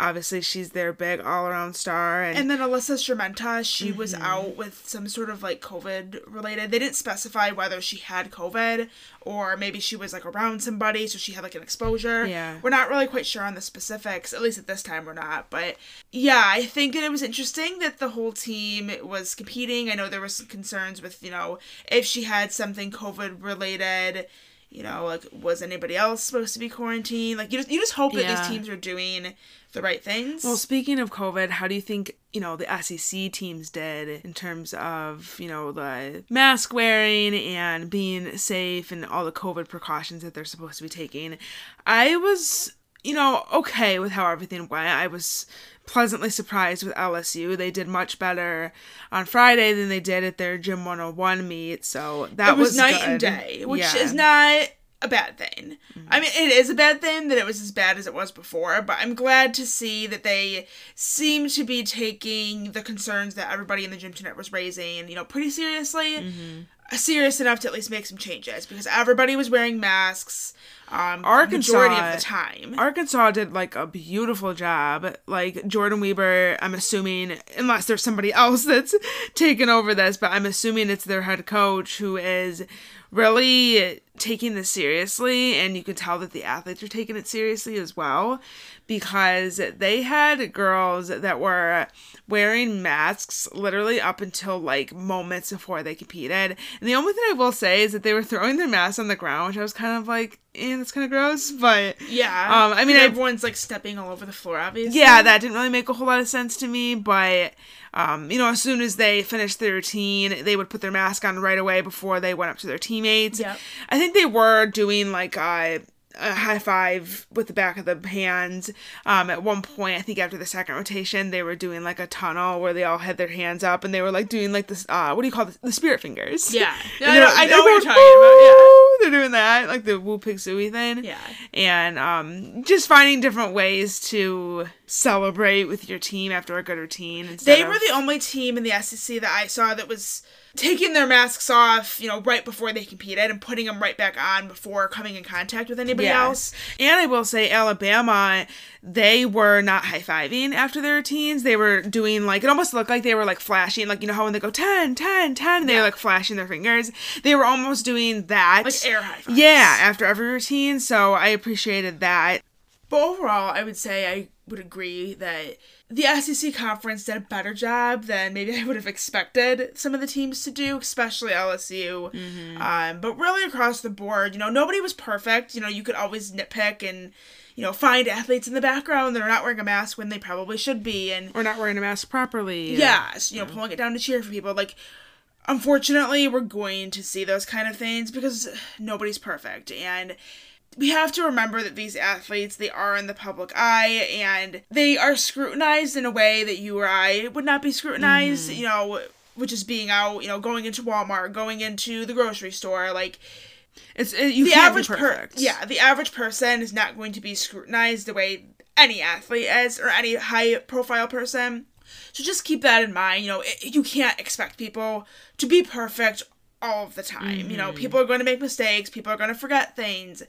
Obviously, she's their big all-around star. And then Alyssa Shermenta, she was out with some sort of, like, COVID-related. They didn't specify whether she had COVID or maybe she was, like, around somebody, so she had, like, an exposure. Yeah. We're not really quite sure on the specifics. At least at this time, we're not. But, yeah, I think that it was interesting that the whole team was competing. I know there were some concerns with, you know, if she had something COVID-related, you know, like, was anybody else supposed to be quarantined? Like, you just hope that these teams are doing the right things. Well, speaking of COVID, how do you think, you know, the SEC teams did in terms of, you know, the mask wearing and being safe and all the COVID precautions that they're supposed to be taking? I was, you know, okay with how everything went. I was pleasantly surprised with LSU. They did much better on Friday than they did at their Gym 101 meet, so that was night good. And day, which is not a bad thing. I mean, it is a bad thing that it was as bad as it was before, but I'm glad to see that they seem to be taking the concerns that everybody in the gym tonight was raising, you know, pretty seriously. Serious enough to at least make some changes, because everybody was wearing masks majority of the time. Arkansas did, like, a beautiful job. Like, Jordan Weber, I'm assuming, unless there's somebody else that's taken over this, but I'm assuming it's their head coach who is really taking this seriously, and you can tell that the athletes are taking it seriously as well, because they had girls that were wearing masks literally up until, like, moments before they competed. And the only thing I will say is that they were throwing their masks on the ground, which I was kind of like, eh, that's kind of gross, but... yeah. I mean, everyone's, like, stepping all over the floor, obviously. Yeah, that didn't really make a whole lot of sense to me, but, you know, as soon as they finished their routine, they would put their mask on right away before they went up to their teammates. Yep. I think they were doing, like, a high five with the back of the hands. At one point, I think after the second rotation, they were doing, like, a tunnel where they all had their hands up, and they were, like, doing, like, this, what do you call this? The spirit fingers. Yeah. I know what you're talking about, yeah. They're doing that, like the Woo Pig Suey thing. Yeah. And just finding different ways to celebrate with your team after a good routine. They were the only team in the SEC that I saw that was taking their masks off, you know, right before they competed and putting them right back on before coming in contact with anybody else. And I will say Alabama, they were not high-fiving after their routines. They were doing, like, it almost looked like they were, like, flashing. Like, you know how when they go 10, 10, 10, and they were, like, flashing their fingers. They were almost doing that. Like air high-fives. Yeah, after every routine. So I appreciated that. But overall, I would say I would agree that the SEC conference did a better job than maybe I would have expected some of the teams to do, especially LSU. Mm-hmm. But really across the board, you know, nobody was perfect. You know, you could always nitpick and, you know, find athletes in the background that are not wearing a mask when they probably should be. Or not wearing a mask properly. Yes, you know, pulling it down to cheer for people. Like, unfortunately, we're going to see those kind of things because nobody's perfect. And we have to remember that these athletes, they are in the public eye, and they are scrutinized in a way that you or I would not be scrutinized, you know, which is being out, you know, going into Walmart, going into the grocery store, like, you can't be perfect. The average person is not going to be scrutinized the way any athlete is, or any high-profile person, so just keep that in mind, you know, you can't expect people to be perfect all of the time. You know, people are going to make mistakes. People are going to forget things.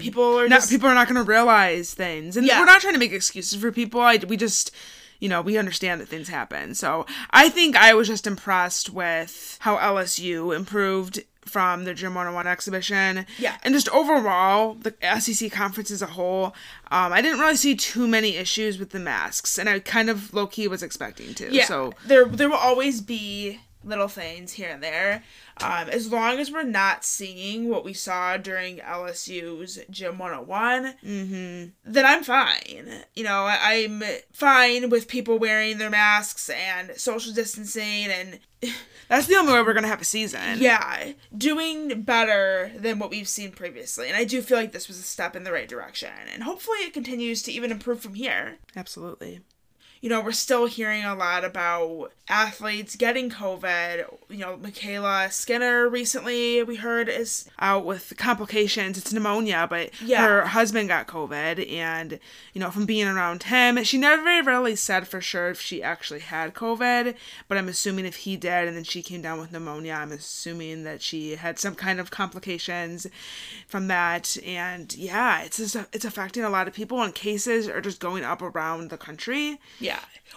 People are not going to realize things. And we're not trying to make excuses for people. We just, you know, we understand that things happen. So I think I was just impressed with how LSU improved from the Gym 101 exhibition. Yeah. And just overall, the SEC conference as a whole, I didn't really see too many issues with the masks. And I kind of low-key was expecting to. Yeah. So there will always be little things here and there. As long as we're not seeing what we saw during LSU's Gym 101, then I'm fine. You know, I'm fine with people wearing their masks and social distancing, and that's the only way we're going to have a season. Yeah. Doing better than what we've seen previously. And I do feel like this was a step in the right direction. And hopefully it continues to even improve from here. Absolutely. You know, we're still hearing a lot about athletes getting COVID. You know, Michaela Skinner recently, we heard, is out with complications. It's pneumonia, but her husband got COVID. And, you know, from being around him, she never really said for sure if she actually had COVID. But I'm assuming if he did and then she came down with pneumonia, I'm assuming that she had some kind of complications from that. And, yeah, it's affecting a lot of people. And cases are just going up around the country. Yeah.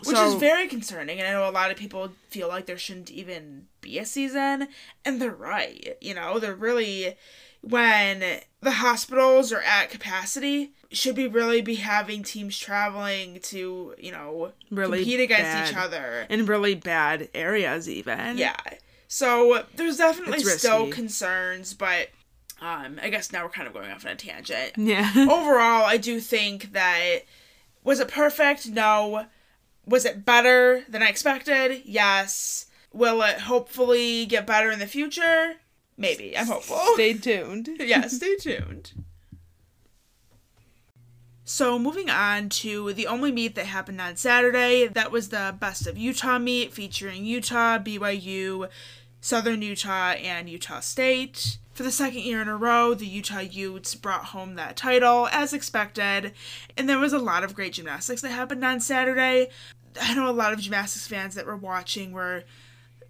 Which is very concerning, and I know a lot of people feel like there shouldn't even be a season, and they're right. You know, they're really, when the hospitals are at capacity, should we really be having teams traveling to, you know, really compete against each other? In really bad areas, even. Yeah. So, there's definitely still concerns, but I guess now we're kind of going off on a tangent. Yeah. Overall, I do think that, was it perfect? No. Was it better than I expected? Yes. Will it hopefully get better in the future? Maybe. I'm hopeful. Stay tuned. Yeah, stay tuned. So moving on to the only meet that happened on Saturday. That was the Best of Utah meet featuring Utah, BYU, Southern Utah, and Utah State. For the second year in a row, the Utah Utes brought home that title, as expected, and there was a lot of great gymnastics that happened on Saturday. I know a lot of gymnastics fans that were watching were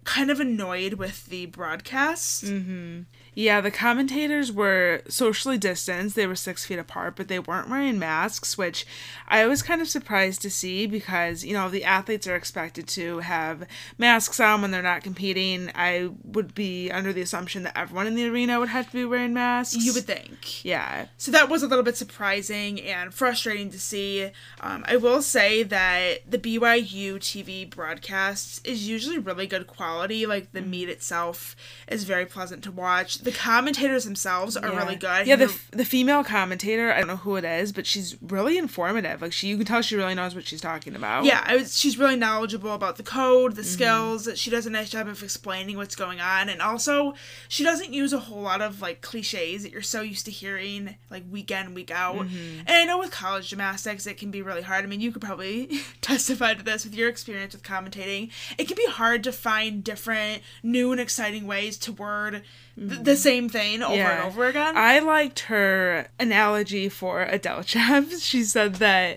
kind of annoyed with the broadcast. Mm-hmm. Yeah, the commentators were socially distanced. They were 6 feet apart, but they weren't wearing masks, which I was kind of surprised to see because, you know, the athletes are expected to have masks on when they're not competing. I would be under the assumption that everyone in the arena would have to be wearing masks. You would think. Yeah. So that was a little bit surprising and frustrating to see. I will say that the BYU TV broadcast is usually really good quality. Like, the meet itself is very pleasant to watch. The commentators themselves are really good. Yeah, the female commentator, I don't know who it is, but she's really informative. Like, you can tell she really knows what she's talking about. Yeah, she's really knowledgeable about the code, the skills. She does a nice job of explaining what's going on. And also, she doesn't use a whole lot of, like, cliches that you're so used to hearing, like, week in, week out. Mm-hmm. And I know with college gymnastics, it can be really hard. I mean, you could probably testify to this with your experience with commentating. It can be hard to find different, new and exciting ways to word the same thing over and over again. I liked her analogy for Adele Chaps. She said that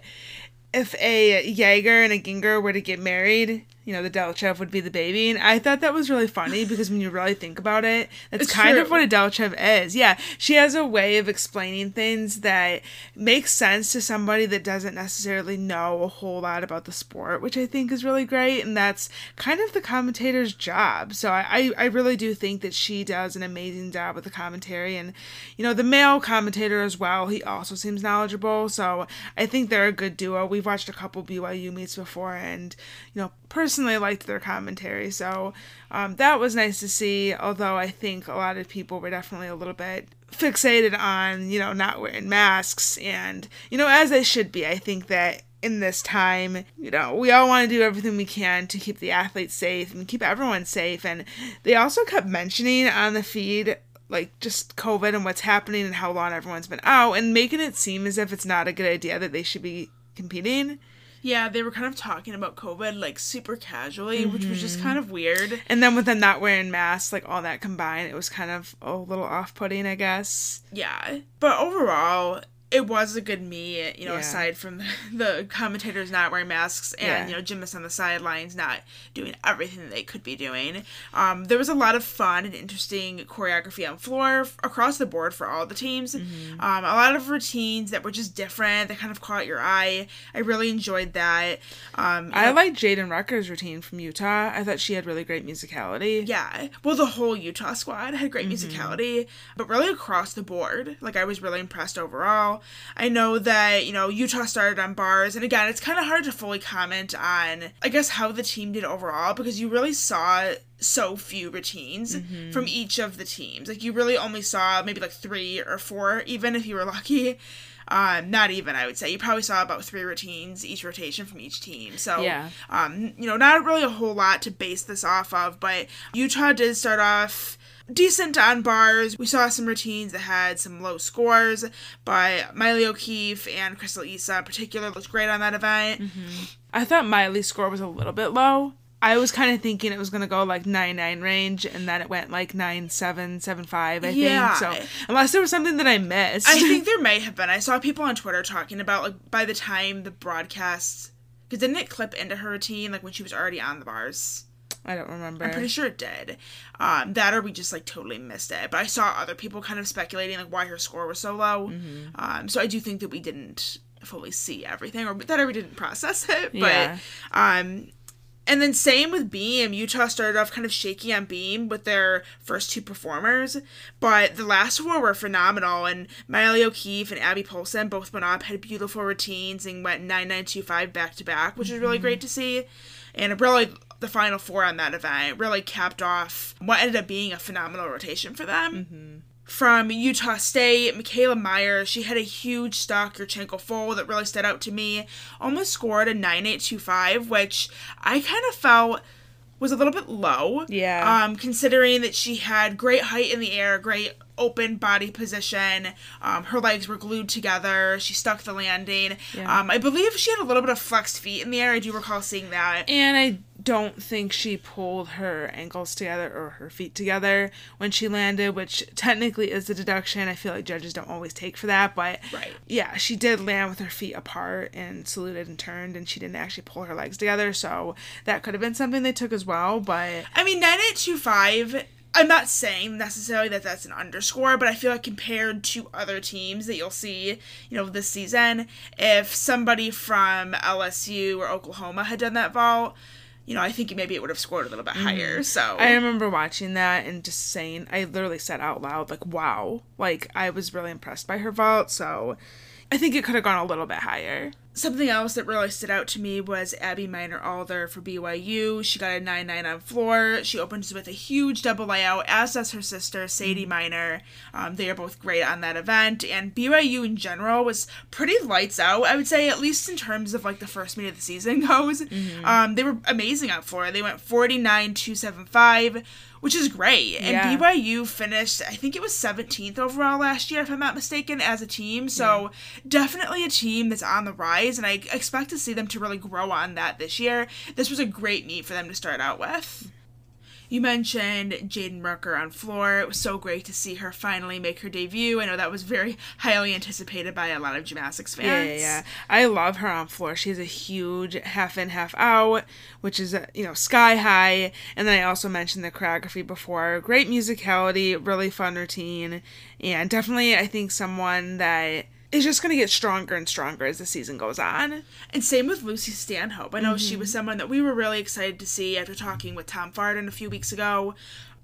if a Jaeger and a Ginger were to get married, you know, the Delichev would be the baby. And I thought that was really funny because when you really think about it, that's kind of what a Delichev is. Yeah. She has a way of explaining things that makes sense to somebody that doesn't necessarily know a whole lot about the sport, which I think is really great. And that's kind of the commentator's job. So I really do think that she does an amazing job with the commentary. And, you know, the male commentator as well, he also seems knowledgeable. So I think they're a good duo. We've watched a couple BYU meets before and, you know, personally liked their commentary. So that was nice to see, although I think a lot of people were definitely a little bit fixated on, you know, not wearing masks and, you know, as they should be. I think that in this time, you know, we all want to do everything we can to keep the athletes safe and keep everyone safe. And they also kept mentioning on the feed, like, just COVID and what's happening and how long everyone's been out and making it seem as if it's not a good idea that they should be competing. Yeah, they were kind of talking about COVID, like, super casually, which was just kind of weird. And then with them not wearing masks, like, all that combined, it was kind of a little off-putting, I guess. Yeah. But overall, it was a good meet, you know, aside from the commentators not wearing masks and, you know, gymnasts on the sidelines not doing everything that they could be doing. There was a lot of fun and interesting choreography on floor across the board for all the teams. A lot of routines that were just different, that kind of caught your eye. I really enjoyed that. I liked Jaden Rucker's routine from Utah. I thought she had really great musicality. Yeah. Well, the whole Utah squad had great musicality, but really across the board. Like, I was really impressed overall. I know that, you know, Utah started on bars, and again, it's kind of hard to fully comment on, I guess, how the team did overall, because you really saw so few routines from each of the teams. Like, you really only saw maybe, like, 3 or 4, even if you were lucky. Not even, I would say. You probably saw about 3 routines each rotation from each team. So, you know, not really a whole lot to base this off of, but Utah did start off decent on bars. We saw some routines that had some low scores, but Miley O'Keefe and Crystal Issa in particular looked great on that event. I thought Miley's score was a little bit low. I was kind of thinking it was going to go like 9.9 range, and then it went like 9.7, 7.5, I think. So unless there was something that I missed. I think there may have been. I saw people on Twitter talking about, like, by the time the broadcast, because didn't it clip into her routine, like, when she was already on the bars? I don't remember. I'm pretty sure it did. That or we just, like, totally missed it. But I saw other people kind of speculating, like, why her score was so low. So I do think that we didn't fully see everything, or that or we didn't process it. And then same with beam. Utah started off kind of shaky on beam with their first 2 performers, but the last 4 were phenomenal. And Miley O'Keefe and Abby Polson both went up, had beautiful routines, and went 9.9, 2.5 back to back, which was really great to see. And it really, the final 4 on that event really capped off what ended up being a phenomenal rotation for them. From Utah State, Michaela Meyer, she had a huge stock Yurchenko full that really stood out to me. Almost scored a 9.825, which I kind of felt was a little bit low. Considering that she had great height in the air, great open body position. Her legs were glued together. She stuck the landing. I believe she had a little bit of flexed feet in the air. I do recall seeing that. And I don't think she pulled her ankles together or her feet together when she landed, which technically is a deduction. I feel like judges don't always take for that, but yeah, she did land with her feet apart and saluted and turned, and she didn't actually pull her legs together, so that could have been something they took as well. But I mean, 9.825, I'm not saying necessarily that that's an underscore, but I feel like compared to other teams that you'll see, you know, this season, if somebody from LSU or Oklahoma had done that vault, you know, I think maybe it would have scored a little bit higher, so. I remember watching that and just saying, I literally said out loud, like, wow. Like, I was really impressed by her vault, so I think it could have gone a little bit higher. Something else that really stood out to me was Abby Minor-Alder for BYU. She got a 9.9 on floor. She opens with a huge double layout, as does her sister, Sadie Minor. They are both great on that event. And BYU in general was pretty lights out, I would say, at least in terms of, like, the first meet of the season goes. They were amazing on floor. They went 49.275, which is great. And BYU finished, I think it was 17th overall last year, if I'm not mistaken, as a team. So definitely a team that's on the rise. And I expect to see them to really grow on that this year. This was a great meet for them to start out with. You mentioned Jaden Merker on floor. It was so great to see her finally make her debut. I know that was very highly anticipated by a lot of gymnastics fans. Yeah. I love her on floor. She has a huge half in, half out, which is, sky high. And then I also mentioned the choreography before. Great musicality, really fun routine. And definitely, I think, someone that is just going to get stronger and stronger as the season goes on. And same with Lucy Stanhope. I know she was someone that we were really excited to see after talking with Tom Farden a few weeks ago.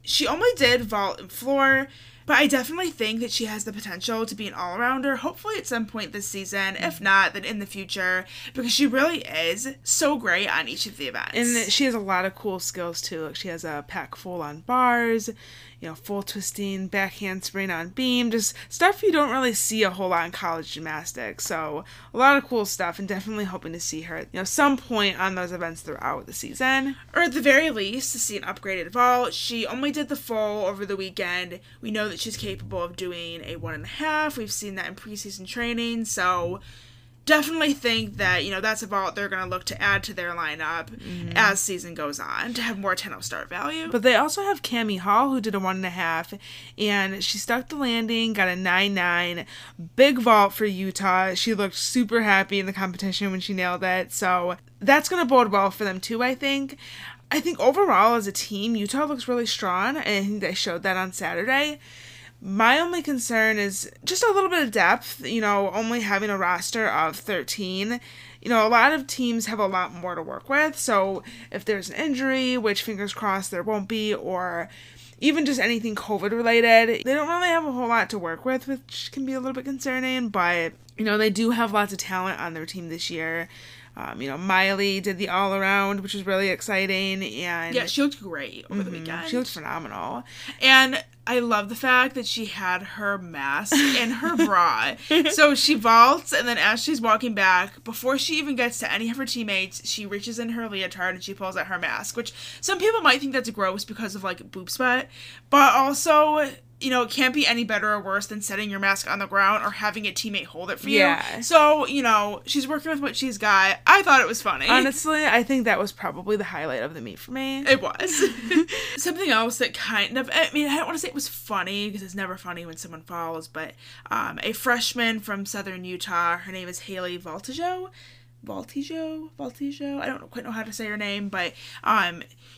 She only did vault and floor, but I definitely think that she has the potential to be an all-arounder, hopefully at some point this season. If not, then in the future, because she really is so great on each of the events. And she has a lot of cool skills, too. Like, she has a pack full on bars, full twisting, back handspring on beam, just stuff you don't really see a whole lot in college gymnastics. So a lot of cool stuff, and definitely hoping to see her, some point on those events throughout the season. Or at the very least, to see an upgraded vault. She only did the full over the weekend. We know that she's capable of doing a 1.5. We've seen that in preseason training, so definitely think that, that's a vault they're going to look to add to their lineup as season goes on to have more 10-0 start value. But they also have Cammie Hall, who did a 1.5, and she stuck the landing, got a 9.9. Big vault for Utah. She looked super happy in the competition when she nailed it, so that's going to bode well for them too, I think. I think overall as a team, Utah looks really strong, and I think they showed that on Saturday. My only concern is just a little bit of depth, only having a roster of 13. A lot of teams have a lot more to work with, so if there's an injury, which fingers crossed there won't be, or even just anything COVID-related, they don't really have a whole lot to work with, which can be a little bit concerning, but, they do have lots of talent on their team this year. Miley did the all-around, which was really exciting, and yeah, she looked great over the weekend. She looked phenomenal. And I love the fact that she had her mask and her bra. So she vaults, and then as she's walking back, before she even gets to any of her teammates, she reaches in her leotard and she pulls out her mask, which some people might think that's gross because of, boob sweat, but also, it can't be any better or worse than setting your mask on the ground or having a teammate hold it for you. Yeah. So, she's working with what she's got. I thought it was funny. Honestly, I think that was probably the highlight of the meet for me. It was. Something else that I don't want to say it was funny, because it's never funny when someone falls, but a freshman from Southern Utah, her name is Haley Voltijo. I don't quite know how to say her name, but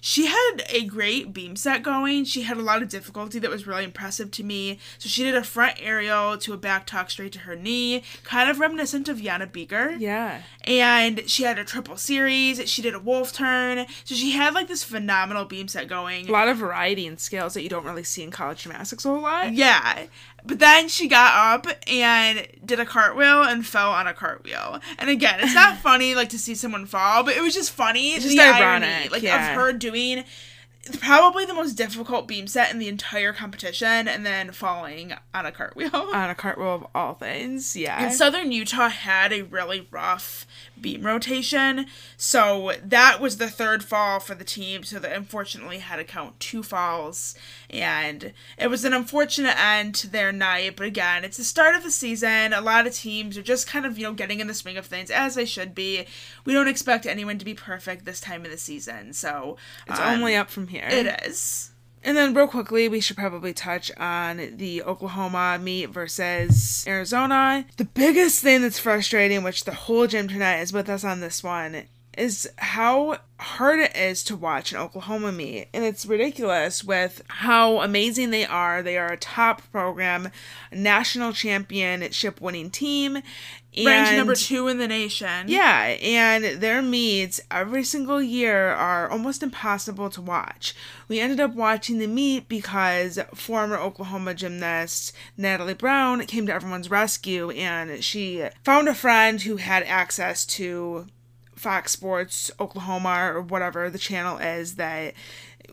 she had a great beam set going. She had a lot of difficulty that was really impressive to me. So she did a front aerial to a back tuck straight to her knee, kind of reminiscent of Yana Beaker. Yeah. And she had a triple series. She did a wolf turn. So she had this phenomenal beam set going. A lot of variety and skills that you don't really see in college gymnastics a whole lot. Yeah. But then she got up and did a cartwheel and fell on a cartwheel. And again, it's not funny, to see someone fall, but it was just funny. It's just ironic. Irony, of her doing probably the most difficult beam set in the entire competition and then falling on a cartwheel. On a cartwheel of all things, yeah. And Southern Utah had a really rough beam rotation, so that was the third fall for the team, so they unfortunately had to count 2 falls, and it was an unfortunate end to their night, but again, it's the start of the season. A lot of teams are just kind of, getting in the swing of things, as they should be. We don't expect anyone to be perfect this time of the season, so it's only up from here. It is. And then real quickly, we should probably touch on the Oklahoma meet versus Arizona. The biggest thing that's frustrating, which the whole gym tonight is with us on this one, is how hard it is to watch an Oklahoma meet. And it's ridiculous with how amazing they are. They are a top program, national championship winning team. Ranked number 2 in the nation. Yeah, and their meets every single year are almost impossible to watch. We ended up watching the meet because former Oklahoma gymnast Natalie Brown came to everyone's rescue, and she found a friend who had access to Fox Sports Oklahoma or whatever the channel is that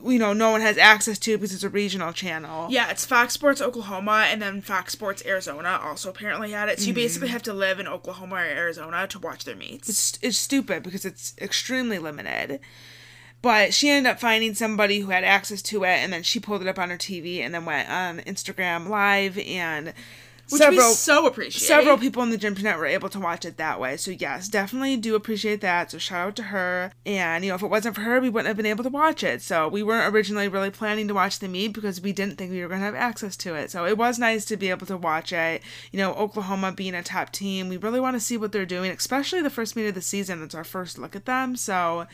no one has access to because it's a regional channel. Yeah, it's Fox Sports Oklahoma, and then Fox Sports Arizona also apparently had it. So you basically have to live in Oklahoma or Arizona to watch their meets. It's stupid because it's extremely limited. But she ended up finding somebody who had access to it, and then she pulled it up on her TV and then went on Instagram Live and Which we so appreciate. Several people in the Gymplanet were able to watch it that way. So yes, definitely do appreciate that. So shout out to her. And, you know, if it wasn't for her, we wouldn't have been able to watch it. So we weren't originally really planning to watch the meet because we didn't think we were going to have access to it. So it was nice to be able to watch it. You know, Oklahoma being a top team, we really want to see what they're doing, especially the first meet of the season. It's our first look at them. So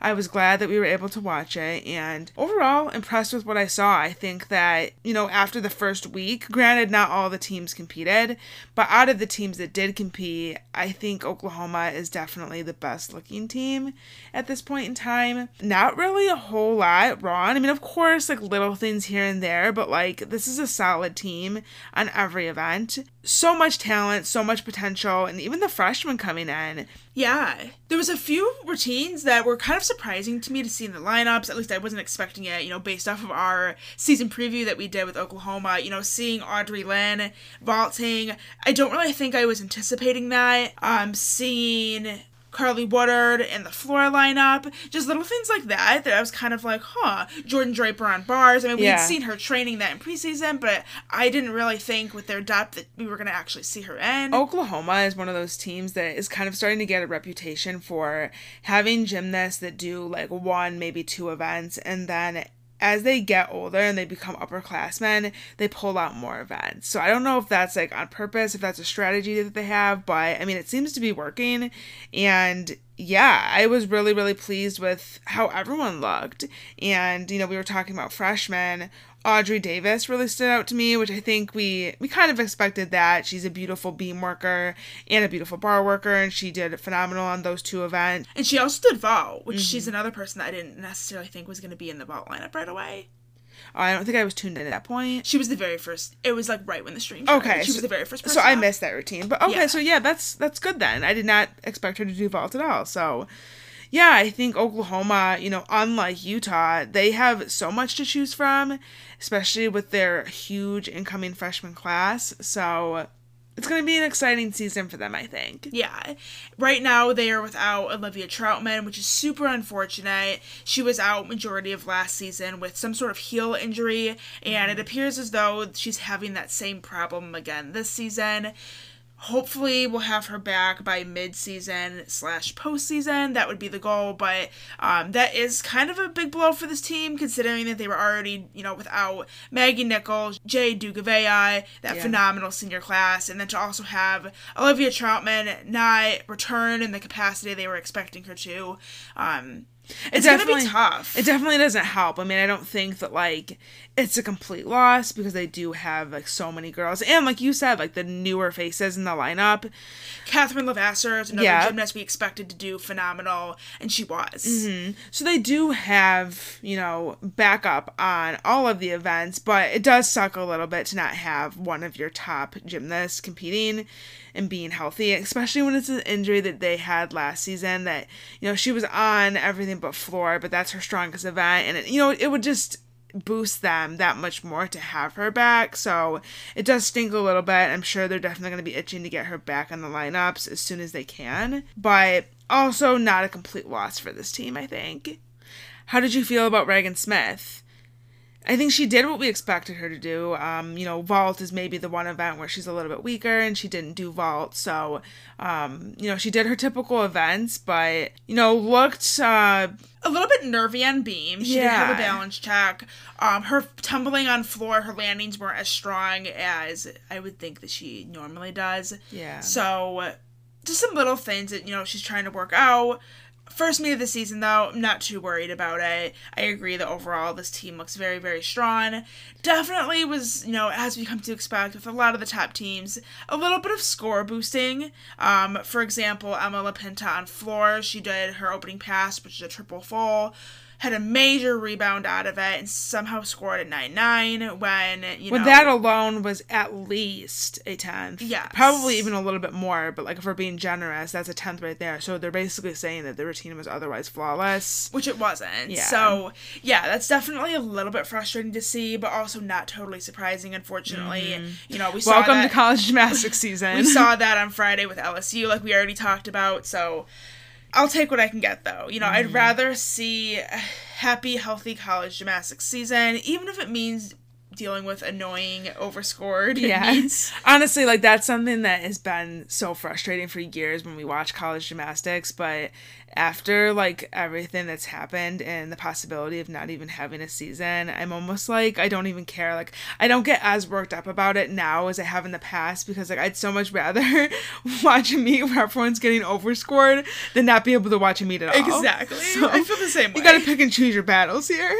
I was glad that we were able to watch it, and overall impressed with what I saw. I think that, you know, after the first week, granted not all the teams competed, but out of the teams that did compete, I think Oklahoma is definitely the best looking team at this point in time. Not really a whole lot wrong. I mean, of course, like little things here and there, but like this is a solid team on every event. So much talent, so much potential, and even the freshmen coming in. Yeah. There was a few routines that were kind of surprising to me to see in the lineups. At least I wasn't expecting it, you know, based off of our season preview that we did with Oklahoma, you know, seeing Audrey Lynn vaulting. I don't really think I was anticipating that. Seeing Carly Woodard and the floor lineup, just little things like that that I was kind of like, huh, Jordan Draper on bars. I mean, we had seen her training that in preseason, but I didn't really think with their depth that we were going to actually see her in. Oklahoma is one of those teams that is kind of starting to get a reputation for having gymnasts that do like one, maybe two events, and then as they get older and they become upperclassmen, they pull out more events. So I don't know if that's like on purpose, if that's a strategy that they have, but I mean, it seems to be working. And yeah, I was really, really pleased with how everyone looked. And, you know, we were talking about freshmen. Audrey Davis really stood out to me, which I think we kind of expected that. She's a beautiful beam worker and a beautiful bar worker, and she did phenomenal on those two events. And she also did vault, which she's another person that I didn't necessarily think was going to be in the vault lineup right away. I don't think I was tuned in at that point. She was the very first. It was like right when the stream started. Okay. She was the very first person. So I missed that routine. But okay, so yeah, that's good then. I did not expect her to do vault at all. So yeah, I think Oklahoma, you know, unlike Utah, they have so much to choose from, especially with their huge incoming freshman class. So it's going to be an exciting season for them, I think. Yeah. Right now, they are without Olivia Troutman, which is super unfortunate. She was out majority of last season with some sort of heel injury, and it appears as though she's having that same problem again this season. Hopefully, we'll have her back by mid-season/postseason. That would be the goal, but that is kind of a big blow for this team, considering that they were already, you know, without Maggie Nichols, Jay Dugavei, that phenomenal senior class, and then to also have Olivia Troutman not return in the capacity they were expecting her to. It's going to be tough. It definitely doesn't help. I mean, I don't think that, like, it's a complete loss because they do have, like, so many girls. And, like you said, like, the newer faces in the lineup. Catherine Lavasser is another gymnast we expected to do phenomenal, and she was. So they do have, you know, backup on all of the events, but it does suck a little bit to not have one of your top gymnasts competing and being healthy, especially when it's an injury that they had last season that, you know, she was on everything but floor, but that's her strongest event. And, you know, it would just boost them that much more to have her back. So it does stink a little bit. I'm sure they're definitely going to be itching to get her back on the lineups as soon as they can. But also not a complete loss for this team, I think. How did you feel about Reagan Smith? I think she did what we expected her to do. You know, vault is maybe the one event where she's a little bit weaker, and she didn't do vault. So, you know, she did her typical events, but, you know, looked a little bit nervy on beam. She didn't have a balance check. Her tumbling on floor, her landings weren't as strong as I would think that she normally does. Yeah. So, just some little things that, you know, she's trying to work out. First meet of the season, though, I'm not too worried about it. I agree that overall this team looks very, very strong. Definitely was, you know, as we come to expect with a lot of the top teams, a little bit of score boosting. For example, Emma LaPinta on floor, she did her opening pass, which is a triple full, had a major rebound out of it, and somehow scored at 9.9 when, you know... Well, that alone was at least a 10th. Yes. Probably even a little bit more, but, like, if we're being generous, that's a 10th right there. So they're basically saying that the routine was otherwise flawless. Which it wasn't. Yeah. So, yeah, that's definitely a little bit frustrating to see, but also not totally surprising, unfortunately. You know, we saw that... Welcome to college gymnastics season. We saw that on Friday with LSU, like we already talked about, so... I'll take what I can get, though. You know, I'd rather see a happy, healthy college gymnastics season, even if it means dealing with annoying, overscored needs. Honestly, like, that's something that has been so frustrating for years when we watch college gymnastics, but after, like, everything that's happened and the possibility of not even having a season, I'm almost like, I don't even care. Like, I don't get as worked up about it now as I have in the past because, like, I'd so much rather watch a meet where everyone's getting overscored than not be able to watch a meet at all. Exactly. So I feel the same way. You gotta pick and choose your battles here.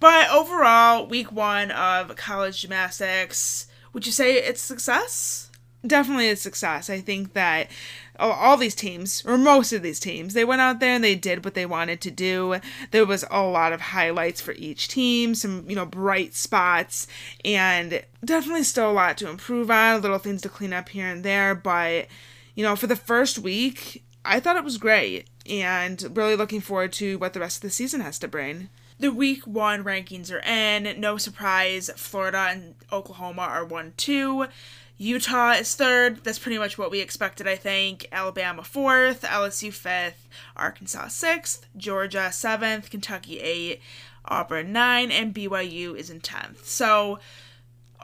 But overall, week one of college gymnastics, would you say it's success? Definitely a success. I think that all these teams, or most of these teams, they went out there and they did what they wanted to do. There was a lot of highlights for each team, some, you know, bright spots, and definitely still a lot to improve on, little things to clean up here and there. But, you know, for the first week, I thought it was great, and really looking forward to what the rest of the season has to bring. The week one rankings are in. No surprise, Florida and Oklahoma are 1-2. Utah is third. That's pretty much what we expected, I think. Alabama fourth, LSU fifth, Arkansas sixth, Georgia seventh, Kentucky eight, Auburn nine, and BYU is in 10th. So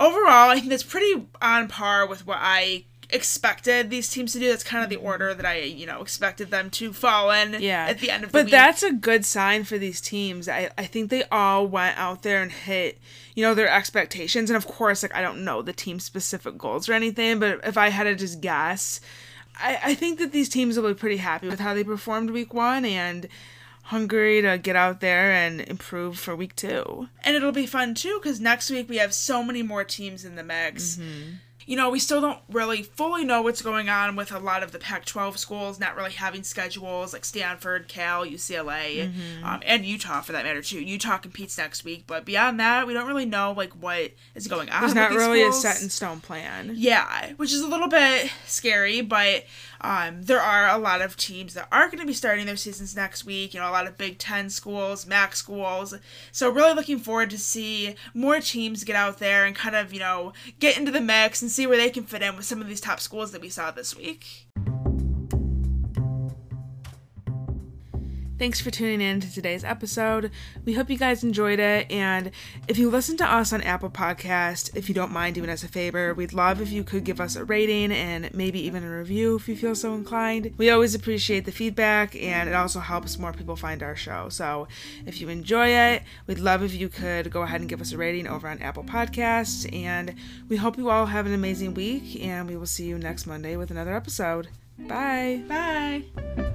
overall, I think that's pretty on par with what I expected these teams to do. That's kind of the order that I, you know, expected them to fall in at the end of the week. But that's a good sign for these teams. I think they all went out there and hit, you know, their expectations. And of course, like, I don't know the team specific goals or anything, but if I had to just guess, I think that these teams will be pretty happy with how they performed week one and hungry to get out there and improve for week two. And it'll be fun too, because next week we have so many more teams in the mix. Mm-hmm. You know, we still don't really fully know what's going on with a lot of the Pac-12 schools not really having schedules, like Stanford, Cal, UCLA, and Utah, for that matter, too. Utah competes next week, but beyond that, we don't really know, like, what is going on with these schools. There's not really a set-in-stone plan. Yeah, which is a little bit scary, but there are a lot of teams that are going to be starting their seasons next week, you know, a lot of Big Ten schools, MAC schools, so really looking forward to see more teams get out there and kind of, you know, get into the mix and see where they can fit in with some of these top schools that we saw this week. Thanks for tuning in to today's episode. We hope you guys enjoyed it. And if you listen to us on Apple Podcasts, if you don't mind doing us a favor, we'd love if you could give us a rating and maybe even a review if you feel so inclined. We always appreciate the feedback, and it also helps more people find our show. So if you enjoy it, we'd love if you could go ahead and give us a rating over on Apple Podcasts. And we hope you all have an amazing week, and we will see you next Monday with another episode. Bye. Bye.